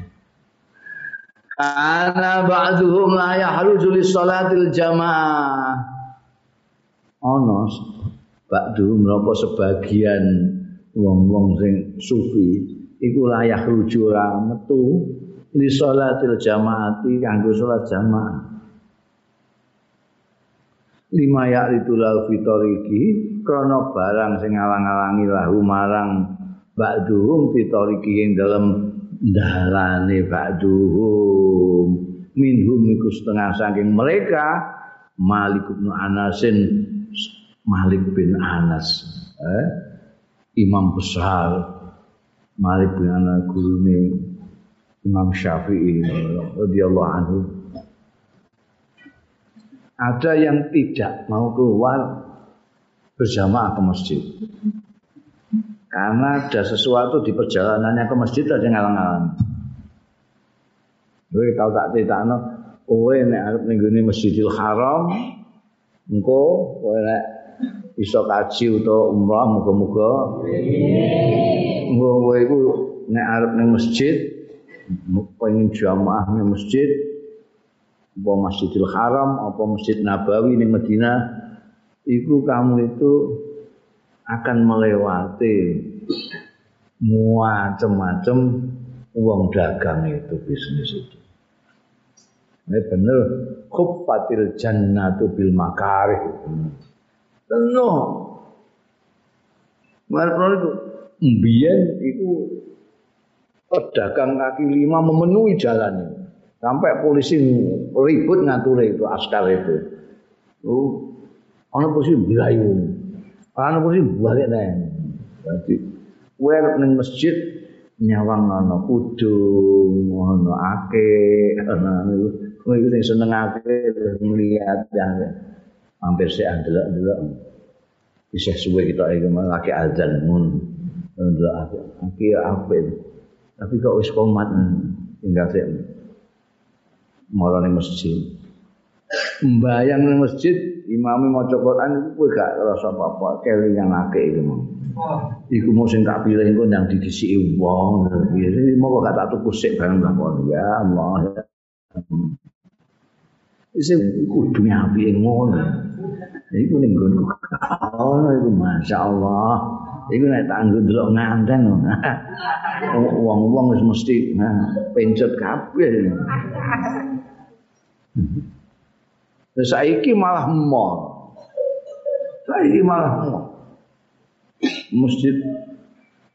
Ana ba'dhum la yahruju lis-salatil jamaah. Ono ba'dhum menapa sebagian wong-wong sing sufi iku layak rujuk ora metu li sholatil jamaati kanggo salat jamaah. Lima ya'ritu lal fitoriki krana barang sing ngalang-alangi lahu marang ba'dhum fitoriki ing dalem ndarane ba'dhum minhum iku setengah saking mereka Malik bin Anasin Malik bin Anas, imam besar Malik bin Anas gurune Imam Syafi'i radhiyallahu anhu. Ada yang tidak mau keluar berjamaah ke masjid karena ada sesuatu di perjalanannya ke masjid ada ngalang-alang. Kowe tau tak critakno, kowe nek arep ning gone Masjidil Haram engko kowe bisa kaji atau umrah, moga-moga. Moga-moga itu nek arep ning masjid, pengen jamaah ning masjid, apa Masjidil Haram, apa Masjid Nabawi ning Madinah, itu kamu itu akan melewati macam-macam uang dagang itu, bisnis itu. Ini bener, khuffatil jannatu bil makarih. Penuh. Marno itu mbiyen iku pedagang kaki lima memenuhi jalan. Sampai polisi ribut ngatur itu askar itu. Ana polisi blayu. Ana polisi balik nang. Dadi kowe ning masjid nyawang ana kudung, ana akeh, ana niku. Kowe iku sing seneng akeh melihat jan. Hampir saya delok-delok. Isih suwe kita iki malah lagi azan mun. Delok aku ya apik. Tapi kok wis komat tinggal sik marane masjid. Mbayang nang masjid imame maca Quran iku kowe gak rasa apa-apa, kelingan akeh iku. Iku mung sing tak pilih engko nang didhisiki wong. Iki moko gak tak tuku sik barang lakon ya Allah. Isih kudu apike ngono. Iku ning nggonku kaono iku masyaallah. Iku nek tak nggo delok nganten. Wong-wong wis mesti pencet kabeh. Terus saiki malah mall. Saiki malah mall. Masjid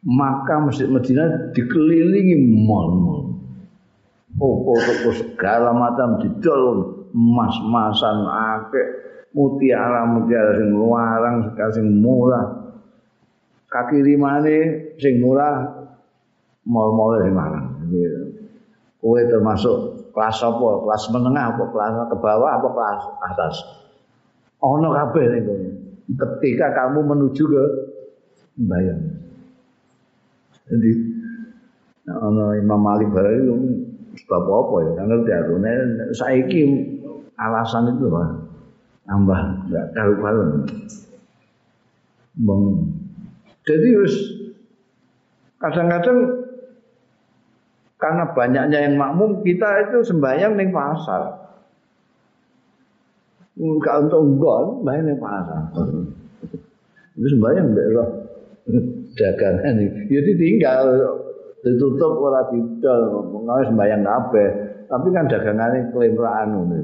Makkah, Masjid Madinah dikelilingi mall-mall. Toko-toko segala macam didol mas-masan akeh. Mutiara-mutiara sing luarang sekali sing murah. Kaki limane sing murah, mal-mal sing larang. Kowe termasuk kelas apa? Kelas menengah apa kelas ke bawah apa kelas atas? Ono kabeh ning kono. Ketika kamu menuju ke mbayang. Jadi ono Imam Malik bareng sebab apa ya? Ngerti aku nek saiki alasan itu lho. Tambah enggak karu-karuan. Jadi kadang-kadang karena banyaknya yang makmum, kita itu sembahyang ning pasar. Enggak untuk nggon, sembahyang ning pasar. Itu sembahyang mbek roh dagangan iki. Ya ditinggal ditutup ora didol, mengawe sembahyang kabeh. Tapi kan dagangane klemraan ngono.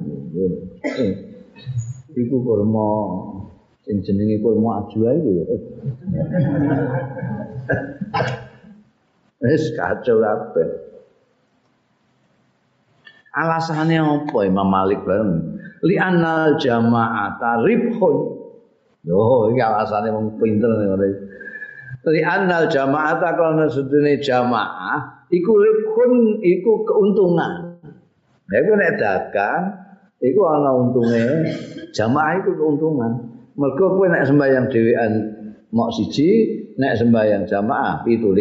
Iku kurma sing jenenge kurma ajwa iku ya. Wis kacau kabeh. Alasane apa Imam Malik bareng? Li anal jama'ata ribhun. Loh, iki alasane wong pinter ngene. Li anal jama'ata kana sedene jamaah iku ribhun iku keuntungan. Nek nek dagang iku ana untunge, jamaah iku keuntungan. Mergo kowe nek sembahyang dhewean mok siji, nek sembahyang jamaah 27. Itu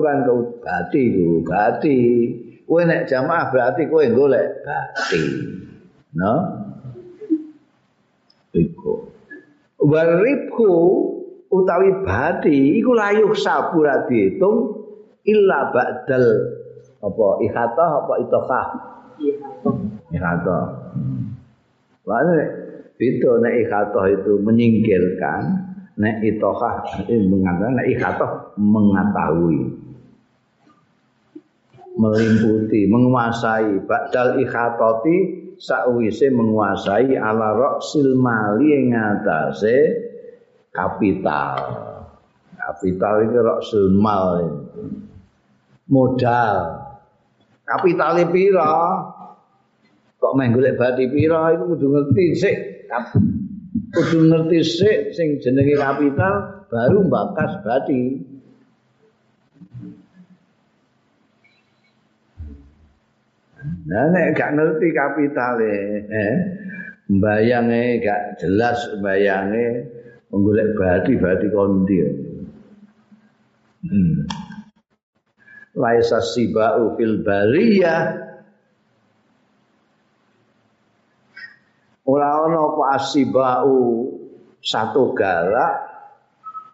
kan gati lho, gati. Kowe nek jamaah berarti kowe golek gati. No? Iku. Waribku utawi bati iku layuh sabu ra diitung illa ba'dal apa ikhatah apa itofah. Ikhatah. Wae itu nek ikhatoh itu menyingkirkan, nek itohah mengatakan, nek ikhatoh mengetahui, melimputi, menguasai. Badal ikhatoti sakwise menguasai ala roksil mali yang ngatasi kapital. Kapital itu roksil mali, modal. Kapitalnya pira? Kok main golek bati pira? Itu kudu ngerti sih. Kudu ngerti sik sing jenenge kapital baru mbakas bati. Nah nek gak ngerti kapitale, mbayange gak jelas mbayange golek bati kondi. Laisa sibau fil bariyah ora ana apa asibau satu galak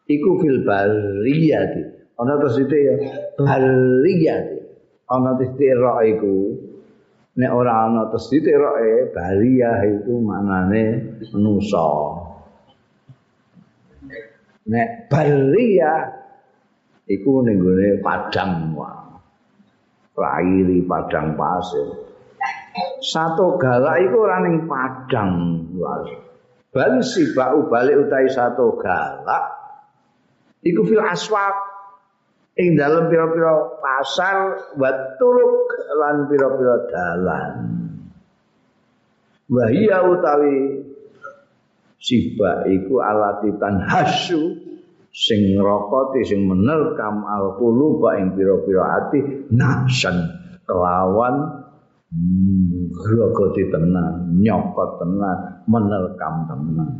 iku fil bariyati ana tesite ya bariyati ana tesite ra iku nek ora ana tesite rae bariyah itu maknane manusa nek bariyah iku ning gone padang prairi padang pasir. Satu galak iku ora ning padang wae. Bali sibau balik utahe satu galak iku fil aswaq ing dalem pira-pira pasar wa turuk lan pira-pira dalan. Wa hiya utawi sibak iku alatitan hasu sing ngrokoti sing menerkam alquluba ing pira-pira ati nahsan kelawan grogoti tenan, nyokot tenan, menerkam tenan.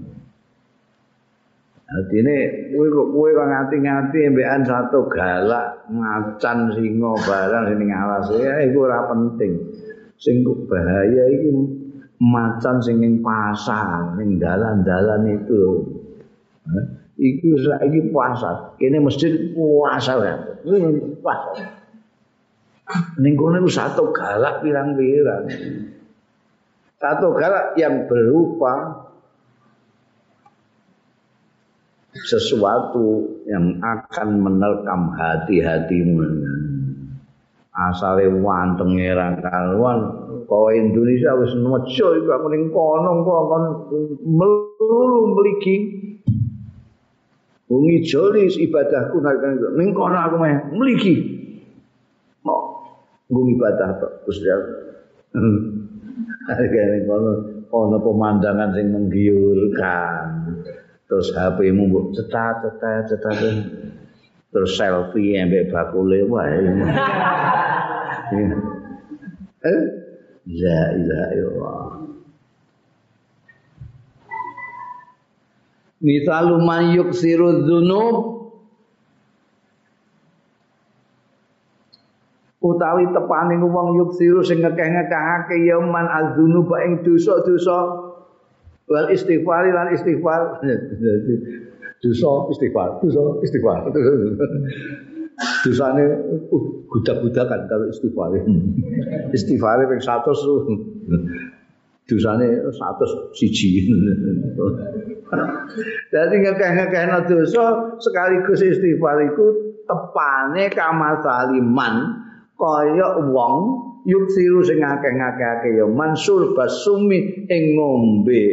Artine kowe kok ngati-ngati mbekan satu galak ngacan singa barang ning alase iku ora penting. Sing bahaya iki macan sing ning pasar, ning dalan-dalan itu. Iku saiki pasar. Kene masjid pasar kan. Pasar. Ning kono satu galak pirang-pirang. Satu galak yang berupa sesuatu yang akan menerkam hati-hatimu. Asale wanteng era kaluan kowe Indonesia wis nejo iku aku ning kono kon melulu mligi. Bungi jolis ibadahku ning kono aku mligi. Gue ibadah tok terus ya. Kene ono pemandangan sing menggiurkan. Terus HP-mu mbok cetat. Terus selfie ambek bakule wae. La ilaha illallah. Misalu man yuksiru dzunub utawi tepane wong yuksiru sing ngekeh-ngekehake ya man adzunu ba ing dosa-dosa wal istighfar lan istighfar dosa istighfar dosane gudak-gudakan karo istighfar istighfare ping 100 dosane 101 dadi ngekeh-ngekehna dosa sekaligus istighfar iku tepane kamasaliman kaya wong yuksiru sing akeh-akeh ya mansur basumi ing ngombe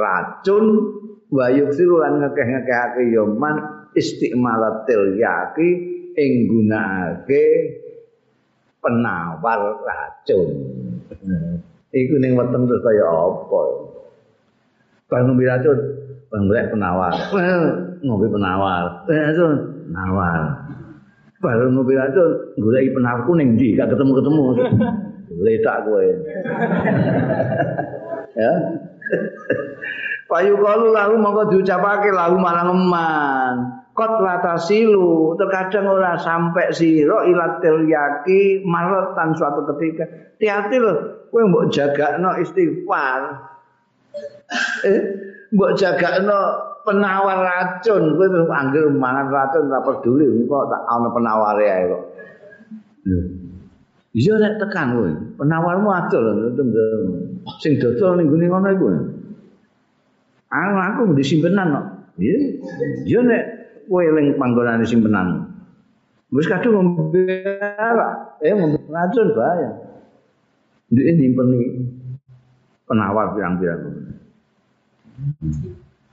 racun wayuk sirulan ngekeh-ngekehake yoman istikmalatil yaki ing gunakake penawar racun. Iku ning weteng terus kaya apa? Bang ngombe racun, bang golek penawar. Ngombe penawar. Racun, nawar. Baru ngombe racun, goleki penawar kuning ndi? Gak ketemu-ketemu. Letak kowe. Ya. Payu kalu lalu mongko diucapake lalu marang eman. Kot latasilu terkadang ora sampai siro ilatil yaki marotan suatu ketika hati-hati loh kowe mbok jagakno istighfar mbok jagakno penawar racun kowe anggere mangan racun ora peduli engko tak ana penaware ae kok iya nek tekan kowe penawarmu adol sing dodol ning gone ngono iku aku disimpenan kok iya nek kowe eling panggonane simpenan. Wis kadung ngombe arek, ngombe racun bahaya. Ndike nyimpen penawar pirang-pirang.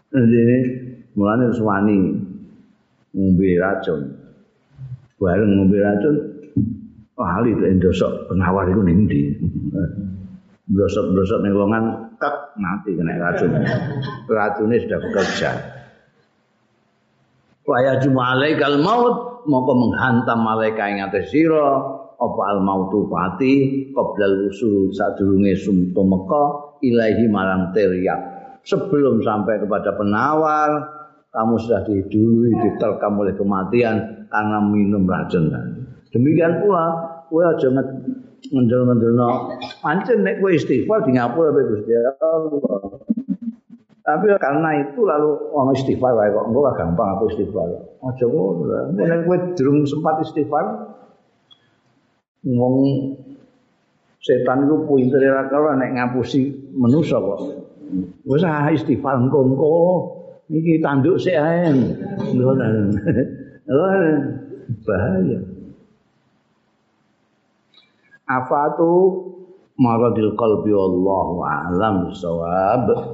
Ndene mulane suwani ngombe racun. Bareng ngombe racun, ahli teh ndosok penawar iku ning ndi. Ndosok-ndosok ning longan tek mati kena racun. Racune sudah bekerja. Waya jumaalaikal maut moko menghantam malaika ing atas sira apa al mautu pati qoblal wusul sadurunge sumtumeka ilahi marang teriak sebelum sampai kepada penawar kamu sudah didului diterkam oleh kematian karena minum racun. Demikian pula kowe aja ngendel-ngendelno pancen nek kowe istighfar di ngapura be Gusti Allah. Tapi karena itu lalu orang istighfar wae kok engko gampang aku istighfar. Aja ngono. Nek kowe durung sempat istighfar wong setan iku pintere ra karo nek ngapusi manusa kok. Wis ah istighfar engko iki tanduk sik ae. Ngono. Bahaya. Afatu maradil qalbi wallahu a'lam bissawab.